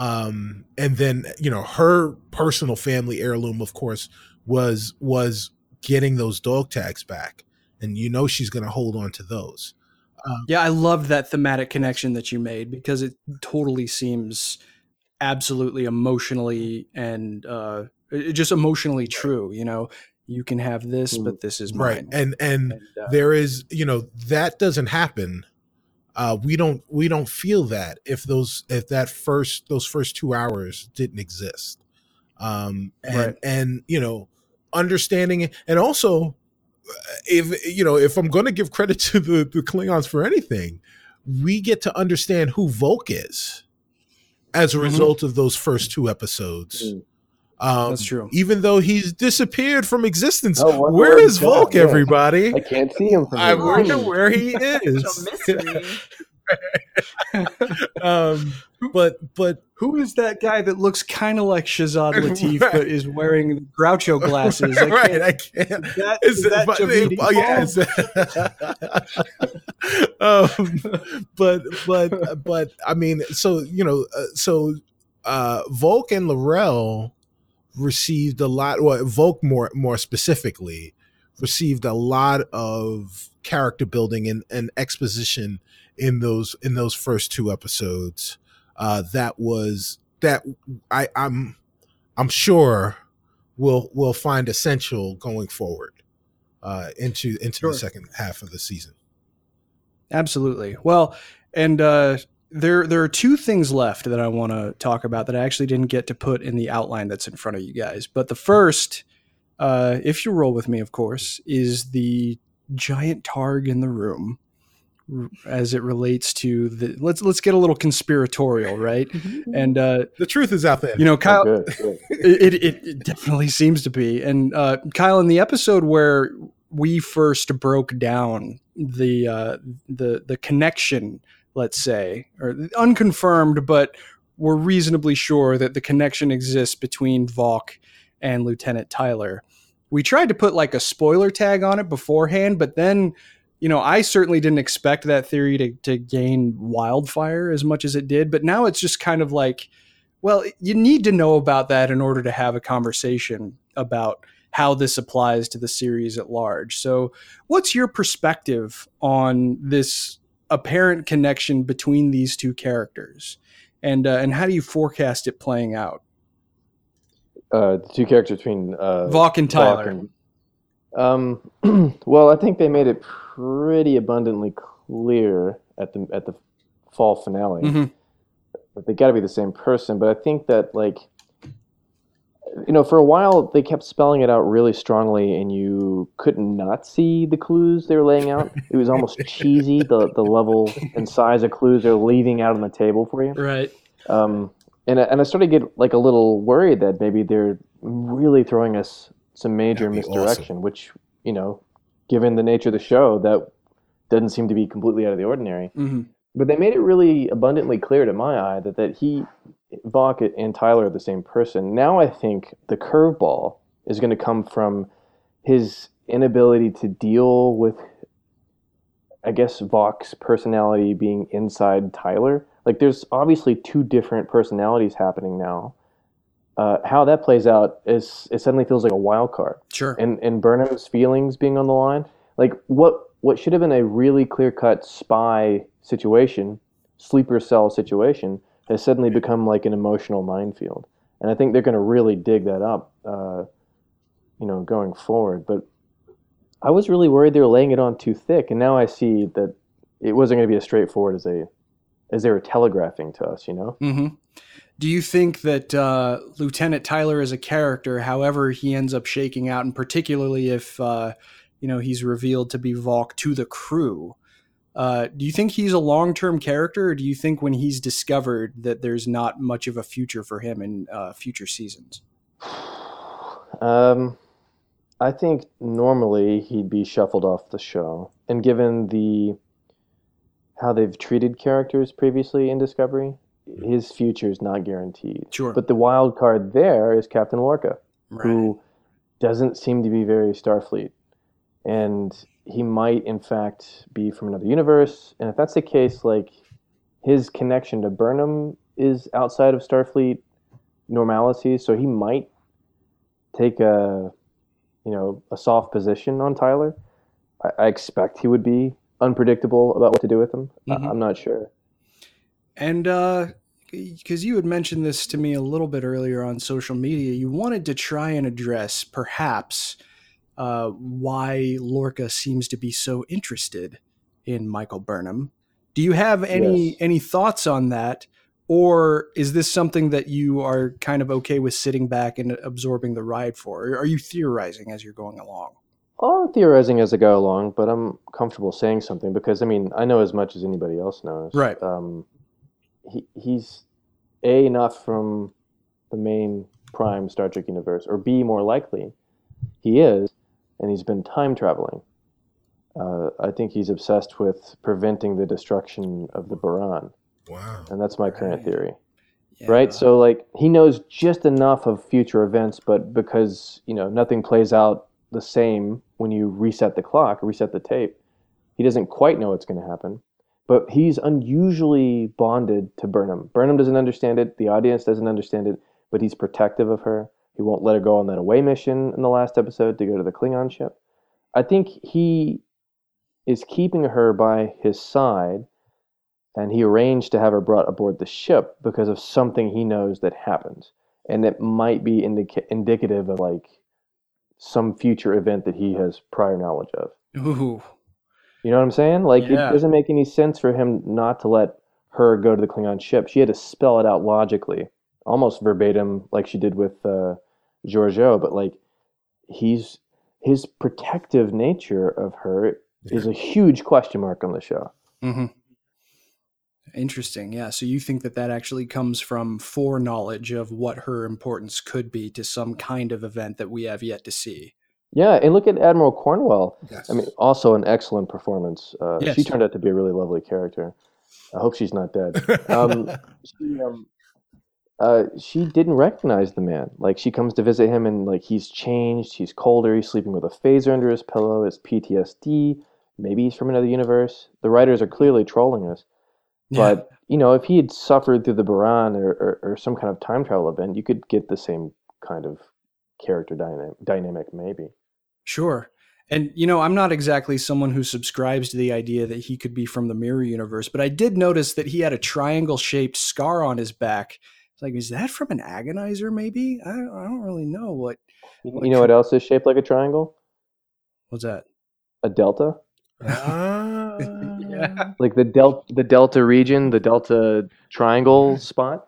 Um, and then, you know, her personal family heirloom, of course, was was getting those dog tags back. And, you know, she's going to hold on to those. Um, yeah, I love that thematic connection that you made, because it totally seems absolutely emotionally and uh, just emotionally true. You know, you can have this, but this is mine. Right. And and, and uh, there is, you know, that doesn't happen. Uh, we don't we don't feel that if those if that first those first two hours didn't exist. Um, and, right. and, you know, understanding it, and also, if you know, if I'm going to give credit to the, the Klingons for anything, we get to understand who Volk is as a mm-hmm. result of those first two episodes. Mm. Um, That's true. Even though he's disappeared from existence, oh, where is Volk? Done. Everybody, yeah. I can't see him. From I me. Wonder where he is. It's a mystery. um, but but who is that guy that looks kind of like Shahzad Latif right. but is wearing Groucho glasses? I right, can't, I can't. Is that, is is that, that Javidi? Oh, yeah, is that, um, but but but I mean, so you know, uh, so uh, Volk and L'Rell received a lot, well, Volk more more specifically received a lot of character building and, and exposition in those in those first two episodes. Uh, that was that I, I'm I'm sure we'll we'll find essential going forward uh, into into sure. the second half of the season. Absolutely. Well, and uh, There there are two things left that I want to talk about that I actually didn't get to put in the outline that's in front of you guys. But the first, uh, if you roll with me, of course, is the giant targ in the room as it relates to the – let's let's get a little conspiratorial, right? And uh, the truth is out there. You know, Kyle oh, good, good. It, it, it definitely seems to be. And uh, Kyle, in the episode where we first broke down the uh, the the connection – let's say, or unconfirmed, but we're reasonably sure that the connection exists between Valk and Lieutenant Tyler. We tried to put like a spoiler tag on it beforehand, but then, you know, I certainly didn't expect that theory to, to gain wildfire as much as it did, but now it's just kind of like Well, you need to know about that in order to have a conversation about how this applies to the series at large. So what's your perspective on this apparent connection between these two characters, and uh, and how do you forecast it playing out? Uh, the two characters between uh, Valk and Tyler. Valk and, um, well, I think they made it pretty abundantly clear at the at the fall finale. Mm-hmm. But they got to be the same person. But I think that, like, you know, for a while they kept spelling it out really strongly, and you could not see the clues they were laying out. It was almost cheesy, the the level and size of clues they're leaving out on the table for you. Right. Um, and and I started to get like a little worried that maybe they're really throwing us some major misdirection, awesome. Which, you know, given the nature of the show, that doesn't seem to be completely out of the ordinary. Mm-hmm. But they made it really abundantly clear to my eye that, that he, Valk and Tyler are the same person. Now I think the curveball is going to come from his inability to deal with, I guess, Valk's personality being inside Tyler. Like, there's obviously two different personalities happening now. Uh, how that plays out is it suddenly feels like a wild card. Sure. And and Burnham's feelings being on the line. Like, what what should have been a really clear-cut spy situation, sleeper cell situation, has suddenly become like an emotional minefield. And I think they're going to really dig that up, uh, you know, going forward. But I was really worried they were laying it on too thick, and now I see that it wasn't going to be as straightforward as they as they were telegraphing to us, you know? Mm-hmm. Do you think that uh, Lieutenant Tyler is a character, however he ends up shaking out, and particularly if, uh, you know, he's revealed to be Valk to the crew, Uh, do you think he's a long-term character, or do you think when he's discovered that there's not much of a future for him in uh, future seasons? Um, I think normally he'd be shuffled off the show, and given the how they've treated characters previously in Discovery, his future is not guaranteed. Sure. But the wild card there is Captain Lorca, right, who doesn't seem to be very Starfleet, and he might, in fact, be from another universe. And if that's the case, like, his connection to Burnham is outside of Starfleet normality, so he might take a, you know, a soft position on Tyler. I, I expect he would be unpredictable about what to do with him. Mm-hmm. I, I'm not sure. And uh, because you had mentioned this to me a little bit earlier on social media, you wanted to try and address, perhaps, Uh, why Lorca seems to be so interested in Michael Burnham. Do you have any, yes. any thoughts on that? Or is this something that you are kind of okay with sitting back and absorbing the ride for? Or are you theorizing as you're going along? I'm theorizing as I go along, but I'm comfortable saying something because, I mean, I know as much as anybody else knows. Right. Um, he, he's A, not from the main prime Star Trek universe, or B, more likely, he is. And he's been time traveling. Uh, I think he's obsessed with preventing the destruction of the Baran. Wow. And that's my right. current theory. Yeah. Right? So, like, he knows just enough of future events, but because, you know, nothing plays out the same when you reset the clock, reset the tape, he doesn't quite know what's going to happen. But he's unusually bonded to Burnham. Burnham doesn't understand it. The audience doesn't understand it. But he's protective of her. He won't let her go on that away mission in the last episode to go to the Klingon ship. I think he is keeping her by his side, and he arranged to have her brought aboard the ship because of something he knows that happens. And it might be indica- indicative of, like, some future event that he has prior knowledge of. Ooh. You know what I'm saying? Like, yeah. It doesn't make any sense for him not to let her go to the Klingon ship. She had to spell it out logically, almost verbatim, like she did with uh, Giorgio, but like he's his protective nature of her yeah. is a huge question mark on the show. Mm-hmm. Interesting, yeah. So you think that that actually comes from foreknowledge of what her importance could be to some kind of event that we have yet to see. Yeah, and look at Admiral Cornwell. Yes. I mean, also an excellent performance. Uh, yes. She turned out to be a really lovely character. I hope she's not dead. Um, she, um, Uh, she didn't recognize the man. Like, she comes to visit him, and like he's changed, he's colder, he's sleeping with a phaser under his pillow, it's P T S D, maybe he's from another universe. The writers are clearly trolling us. Yeah. But, you know, if he had suffered through the Baran or, or, or some kind of time travel event, you could get the same kind of character dynamic, dynamic maybe. Sure. And, you know, I'm not exactly someone who subscribes to the idea that he could be from the mirror universe, but I did notice that he had a triangle-shaped scar on his back. It's like, is that from an agonizer, maybe? I, I don't really know what... what you know tri- what else is shaped like a triangle? What's that? A delta. Ah. Yeah. Like the del- the delta region, the delta triangle spot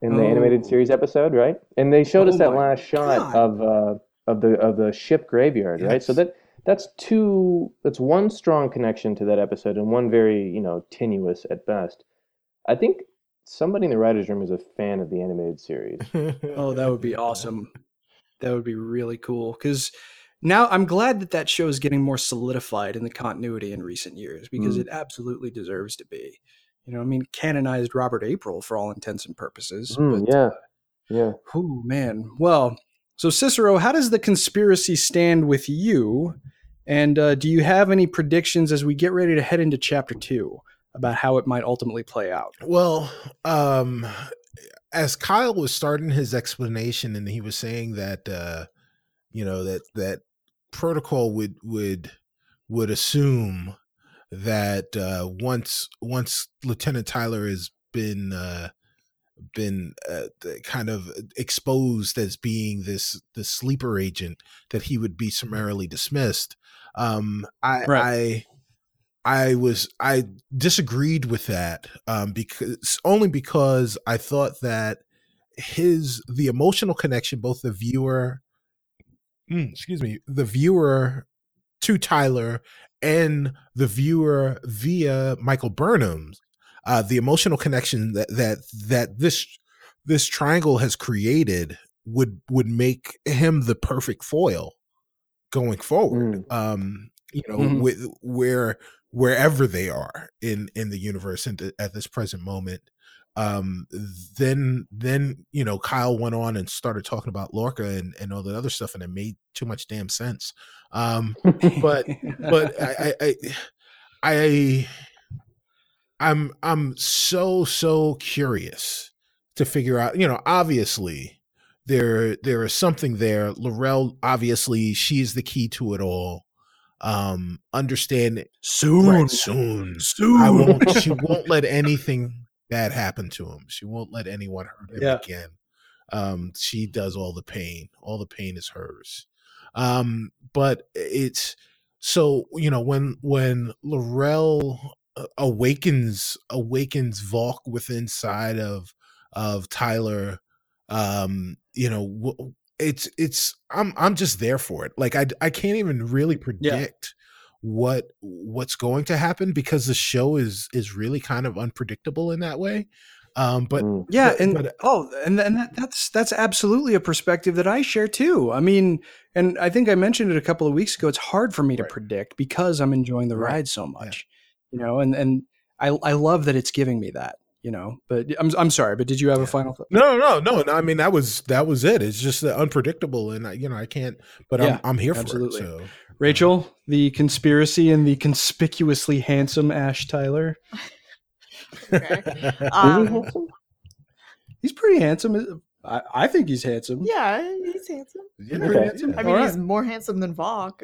in the oh. animated series episode, right? And they showed oh us that last shot God. of uh, of the of the ship graveyard, yes. right? So that... That's two. That's one strong connection to that episode, and one very, you know, tenuous at best. I think somebody in the writers' room is a fan of the animated series. Oh, that would be awesome. That would be really cool. Because now I'm glad that that show is getting more solidified in the continuity in recent years, because mm. it absolutely deserves to be. You know, I mean, canonized Robert April for all intents and purposes. Mm, but, yeah, yeah. Oh man. Well, so Cicero, how does the conspiracy stand with you? And uh, do you have any predictions as we get ready to head into chapter two about how it might ultimately play out? Well, um, as Kyle was starting his explanation, and he was saying that, uh, you know, that that protocol would would would assume that uh, once once Lieutenant Tyler has been uh, been uh, kind of exposed as being this this sleeper agent, that he would be summarily dismissed. Um, I, right. I, I was, I disagreed with that, um, because only because I thought that his, the emotional connection, both the viewer, mm, excuse me, the viewer to Tyler and the viewer via Michael Burnham, uh, the emotional connection that, that, that this, this triangle has created would, would make him the perfect foil going forward, mm. um, you know, mm-hmm. with where wherever they are in, in the universe and at this present moment, um, then then you know, Kyle went on and started talking about Lorca and, and all that other stuff, and it made too much damn sense. Um, but but I I, I I I'm I'm so so curious to figure out. You know, obviously, There, there is something there. Laurel, obviously, she's the key to it all. Um, understand it. Soon, right, soon, soon. I won't. She won't let anything bad happen to him. She won't let anyone hurt him yeah. again. Um, she does all the pain. All the pain is hers. Um, but it's so you know when when Laurel awakens awakens Valk within side of of Tyler. Um, you know, it's, it's, I'm, I'm just there for it. Like, I, I can't even really predict yeah. what, what's going to happen, because the show is, is really kind of unpredictable in that way. Um, but yeah. But, and, but, oh, and, and that, that's, that's absolutely a perspective that I share too. I mean, and I think I mentioned it a couple of weeks ago, it's hard for me right. to predict because I'm enjoying the right. ride so much, yeah. you know, and, and I, I love that it's giving me that. You know, but I'm I'm sorry, but did you have a final thought? No, no, no, no. I mean, that was that was it. It's just unpredictable, and I, you know, I can't. But yeah, I'm I'm here absolutely. for it. So, Rachel, um, the conspiracy and the conspicuously handsome Ash Tyler. Okay. um, he's pretty handsome. I, I think he's handsome. Yeah, he's handsome. Yeah, okay. handsome. I mean, right. he's more handsome than Valk.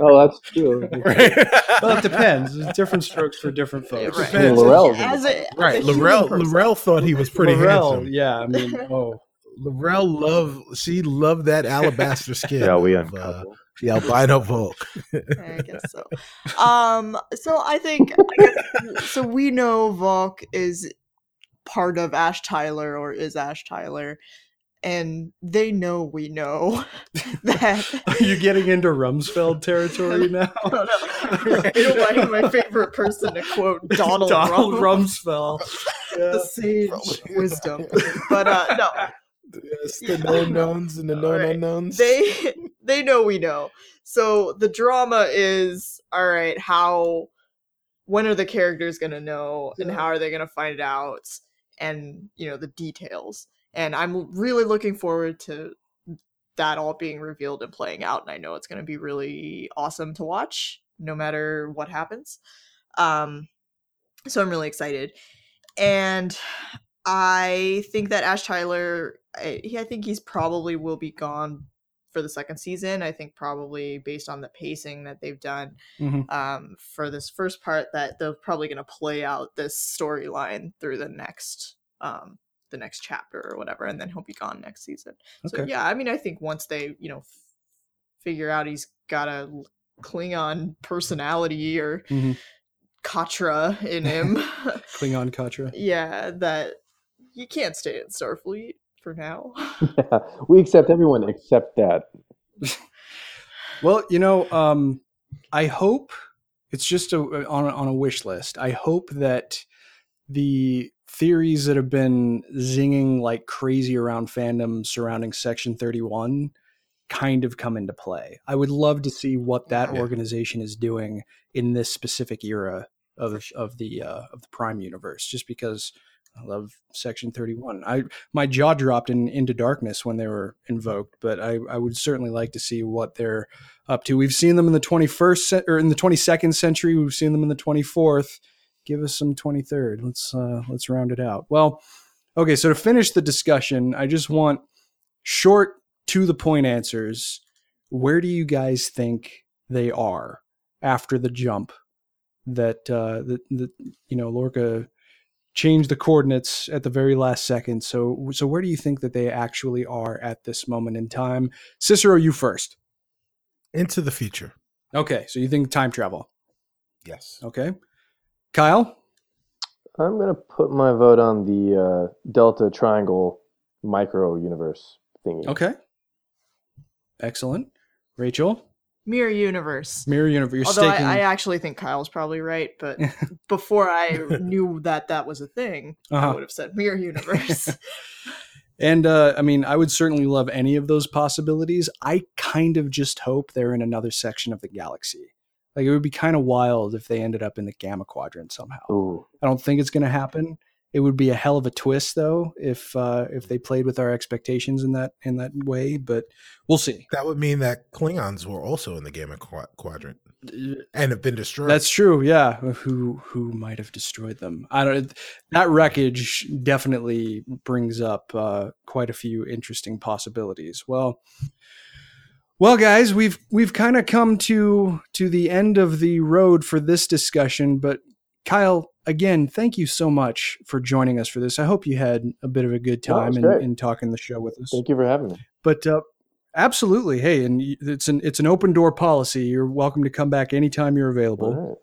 Oh, that's true. Right. Well, it depends. There's different strokes for different folks. Right. Yeah, Laurel, as a, as right. Laurel, Laurel thought he was pretty Laurel, handsome. Yeah, I mean, oh, Laurel loved. She loved that alabaster skin. Yeah, we of, uh, the albino Valk. I guess so. Um, so I think. I guess, so we know Valk is part of Ash Tyler, or is Ash Tyler, and they know we know that. Are you getting into Rumsfeld territory now? I don't know. You know why my favorite person to quote Donald, Donald Rumsfeld, Rumsfeld. Yeah. The sage Probably. wisdom. But uh, no, yes, the known knowns and the known right. unknowns. They they know we know. So the drama is all right. How when are the characters gonna know, and yeah. how are they gonna find out? And, you know, the details. And I'm really looking forward to that all being revealed and playing out. And I know it's going to be really awesome to watch no matter what happens. Um, so I'm really excited. And I think that Ash Tyler, I, he, I think he's probably will be gone for the second season. I think probably based on the pacing that they've done mm-hmm. um, for this first part, that they're probably going to play out this storyline through the next um, the next chapter or whatever, and then he'll be gone next season. Okay. So yeah, I mean, I think once they you know f- figure out he's got a Klingon personality or mm-hmm. Katra in him, Klingon Katra, yeah, that you can't stay at Starfleet for now. Yeah, we accept everyone except that. Well, you know, um, I hope it's just a, on, a, on a wish list. I hope that the theories that have been zinging like crazy around fandom surrounding Section thirty-one kind of come into play. I would love to see what that yeah. organization is doing in this specific era of of the uh, of the Prime universe, just because I love Section thirty-one. I my jaw dropped in Into Darkness when they were invoked, but I, I would certainly like to see what they're up to. We've seen them in the twenty-first or in the twenty-second century. We've seen them in the twenty-fourth. Give us some twenty-third. Let's uh, let's round it out. Well, okay. So to finish the discussion, I just want short, to the point answers. Where do you guys think they are after the jump that uh, that, that you know Lorca change the coordinates at the very last second? So so where do you think that they actually are at this moment in time? Cicero, you first. Into the future. Okay, so you think time travel? Yes. Okay. Kyle? I'm going to put my vote on the uh, Delta Triangle micro-universe thingy. Okay. Excellent. Rachel? Mirror universe. Mirror universe. You're Although staking... I, I actually think Kyle's probably right, but before I knew that that was a thing, uh-huh. I would have said mirror universe. And uh, I mean, I would certainly love any of those possibilities. I kind of just hope they're in another section of the galaxy. Like, it would be kind of wild if they ended up in the Gamma Quadrant somehow. Ooh. I don't think it's going to happen. It would be a hell of a twist, though, if uh, if they played with our expectations in that in that way. But we'll see. That would mean that Klingons were also in the Gamma Qu- Quadrant and have been destroyed. That's true. Yeah, who who might have destroyed them? I don't. That wreckage definitely brings up uh, quite a few interesting possibilities. Well. Well, guys, we've we've kind of come to to the end of the road for this discussion, but Kyle, again, thank you so much for joining us for this. I hope you had a bit of a good time in, in talking the show with us. Thank you for having me. But uh, absolutely. Hey, and it's an it's an open door policy. You're welcome to come back anytime you're available. All right.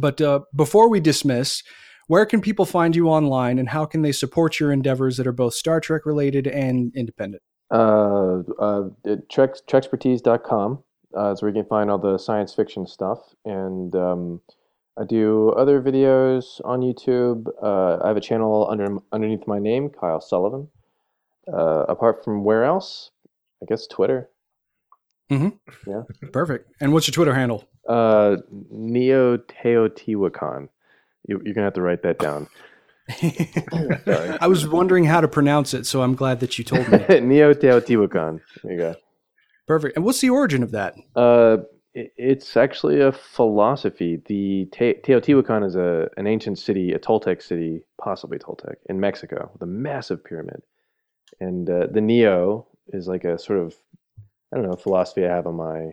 But uh, before we dismiss, where can people find you online and how can they support your endeavors that are both Star Trek related and independent? Uh, uh, Trex, Trexpertise dot com uh, is where you can find all the science fiction stuff. And um, I do other videos on YouTube. Uh, I have a channel under underneath my name, Kyle Sullivan. Uh, apart from where else? I guess Twitter. Mm-hmm. Yeah. Perfect. And what's your Twitter handle? Uh, Neoteotihuacan. You, you're going to have to write that down. I was wondering how to pronounce it, so I'm glad that you told me. Neoteotihuacan. There you go. Perfect. And what's the origin of that? Uh, it, it's actually a philosophy. The Te- Teotihuacan is a an ancient city, a Toltec city, possibly Toltec, in Mexico, with a massive pyramid. And uh, the Neo is like a sort of, I don't know, philosophy I have on my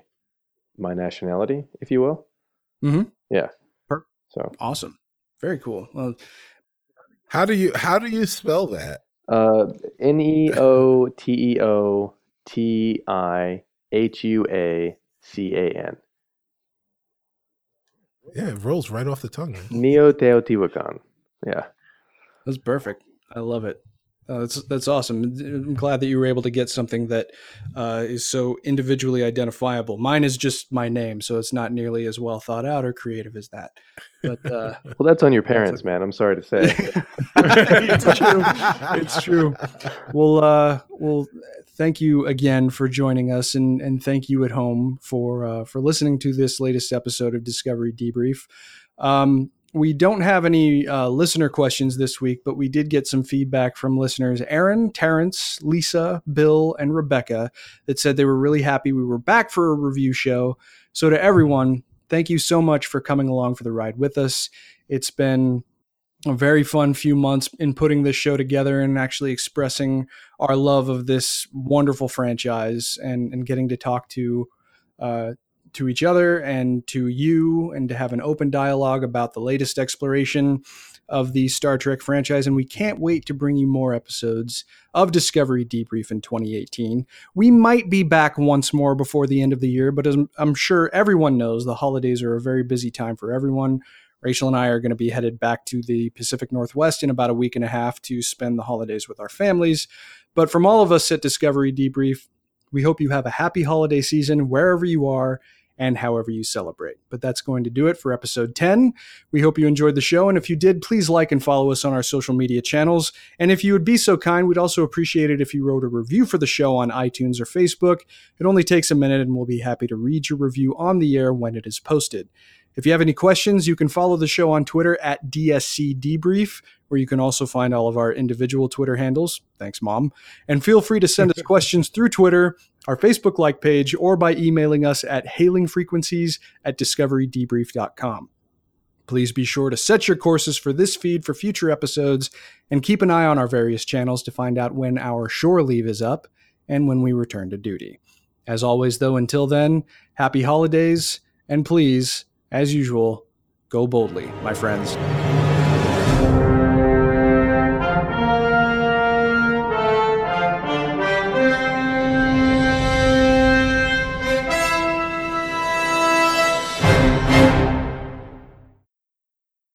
my nationality, if you will. Mm-hmm. Yeah. Per- so awesome. Very cool. Well. How do you how do you spell that? Uh, N e o t e o t i h u a c a n. Yeah, it rolls right off the tongue. Neoteotihuacan. Yeah, that's perfect. I love it. Uh, that's that's awesome. I'm glad that you were able to get something that uh, is so individually identifiable. Mine is just my name, so it's not nearly as well thought out or creative as that. But uh, well, that's on your parents, a- man. I'm sorry to say. It's true. It's true. Well, uh, well, thank you again for joining us, and and thank you at home for uh, for listening to this latest episode of Discovery Debrief. Um, We don't have any uh, listener questions this week, but we did get some feedback from listeners Aaron, Terrence, Lisa, Bill, and Rebecca that said they were really happy we were back for a review show. So to everyone, thank you so much for coming along for the ride with us. It's been a very fun few months in putting this show together and actually expressing our love of this wonderful franchise and, and getting to talk to uh, to each other and to you and to have an open dialogue about the latest exploration of the Star Trek franchise. And we can't wait to bring you more episodes of Discovery Debrief in twenty eighteen. We might be back once more before the end of the year, but as I'm sure everyone knows, the holidays are a very busy time for everyone. Rachel and I are going to be headed back to the Pacific Northwest in about a week and a half to spend the holidays with our families. But from all of us at Discovery Debrief, we hope you have a happy holiday season wherever you are and however you celebrate. But that's going to do it for episode ten. We hope you enjoyed the show. And if you did, please like and follow us on our social media channels. And if you would be so kind, we'd also appreciate it if you wrote a review for the show on iTunes or Facebook. It only takes a minute and we'll be happy to read your review on the air when it is posted. If you have any questions, you can follow the show on Twitter at D S C Debrief, where you can also find all of our individual Twitter handles. Thanks, Mom. And feel free to send us questions through Twitter, our Facebook like page, or by emailing us at hailing frequencies at discovery debrief dot com. Please be sure to set your courses for this feed for future episodes and keep an eye on our various channels to find out when our shore leave is up and when we return to duty. As always, though, until then, happy holidays, and please, as usual, go boldly, my friends.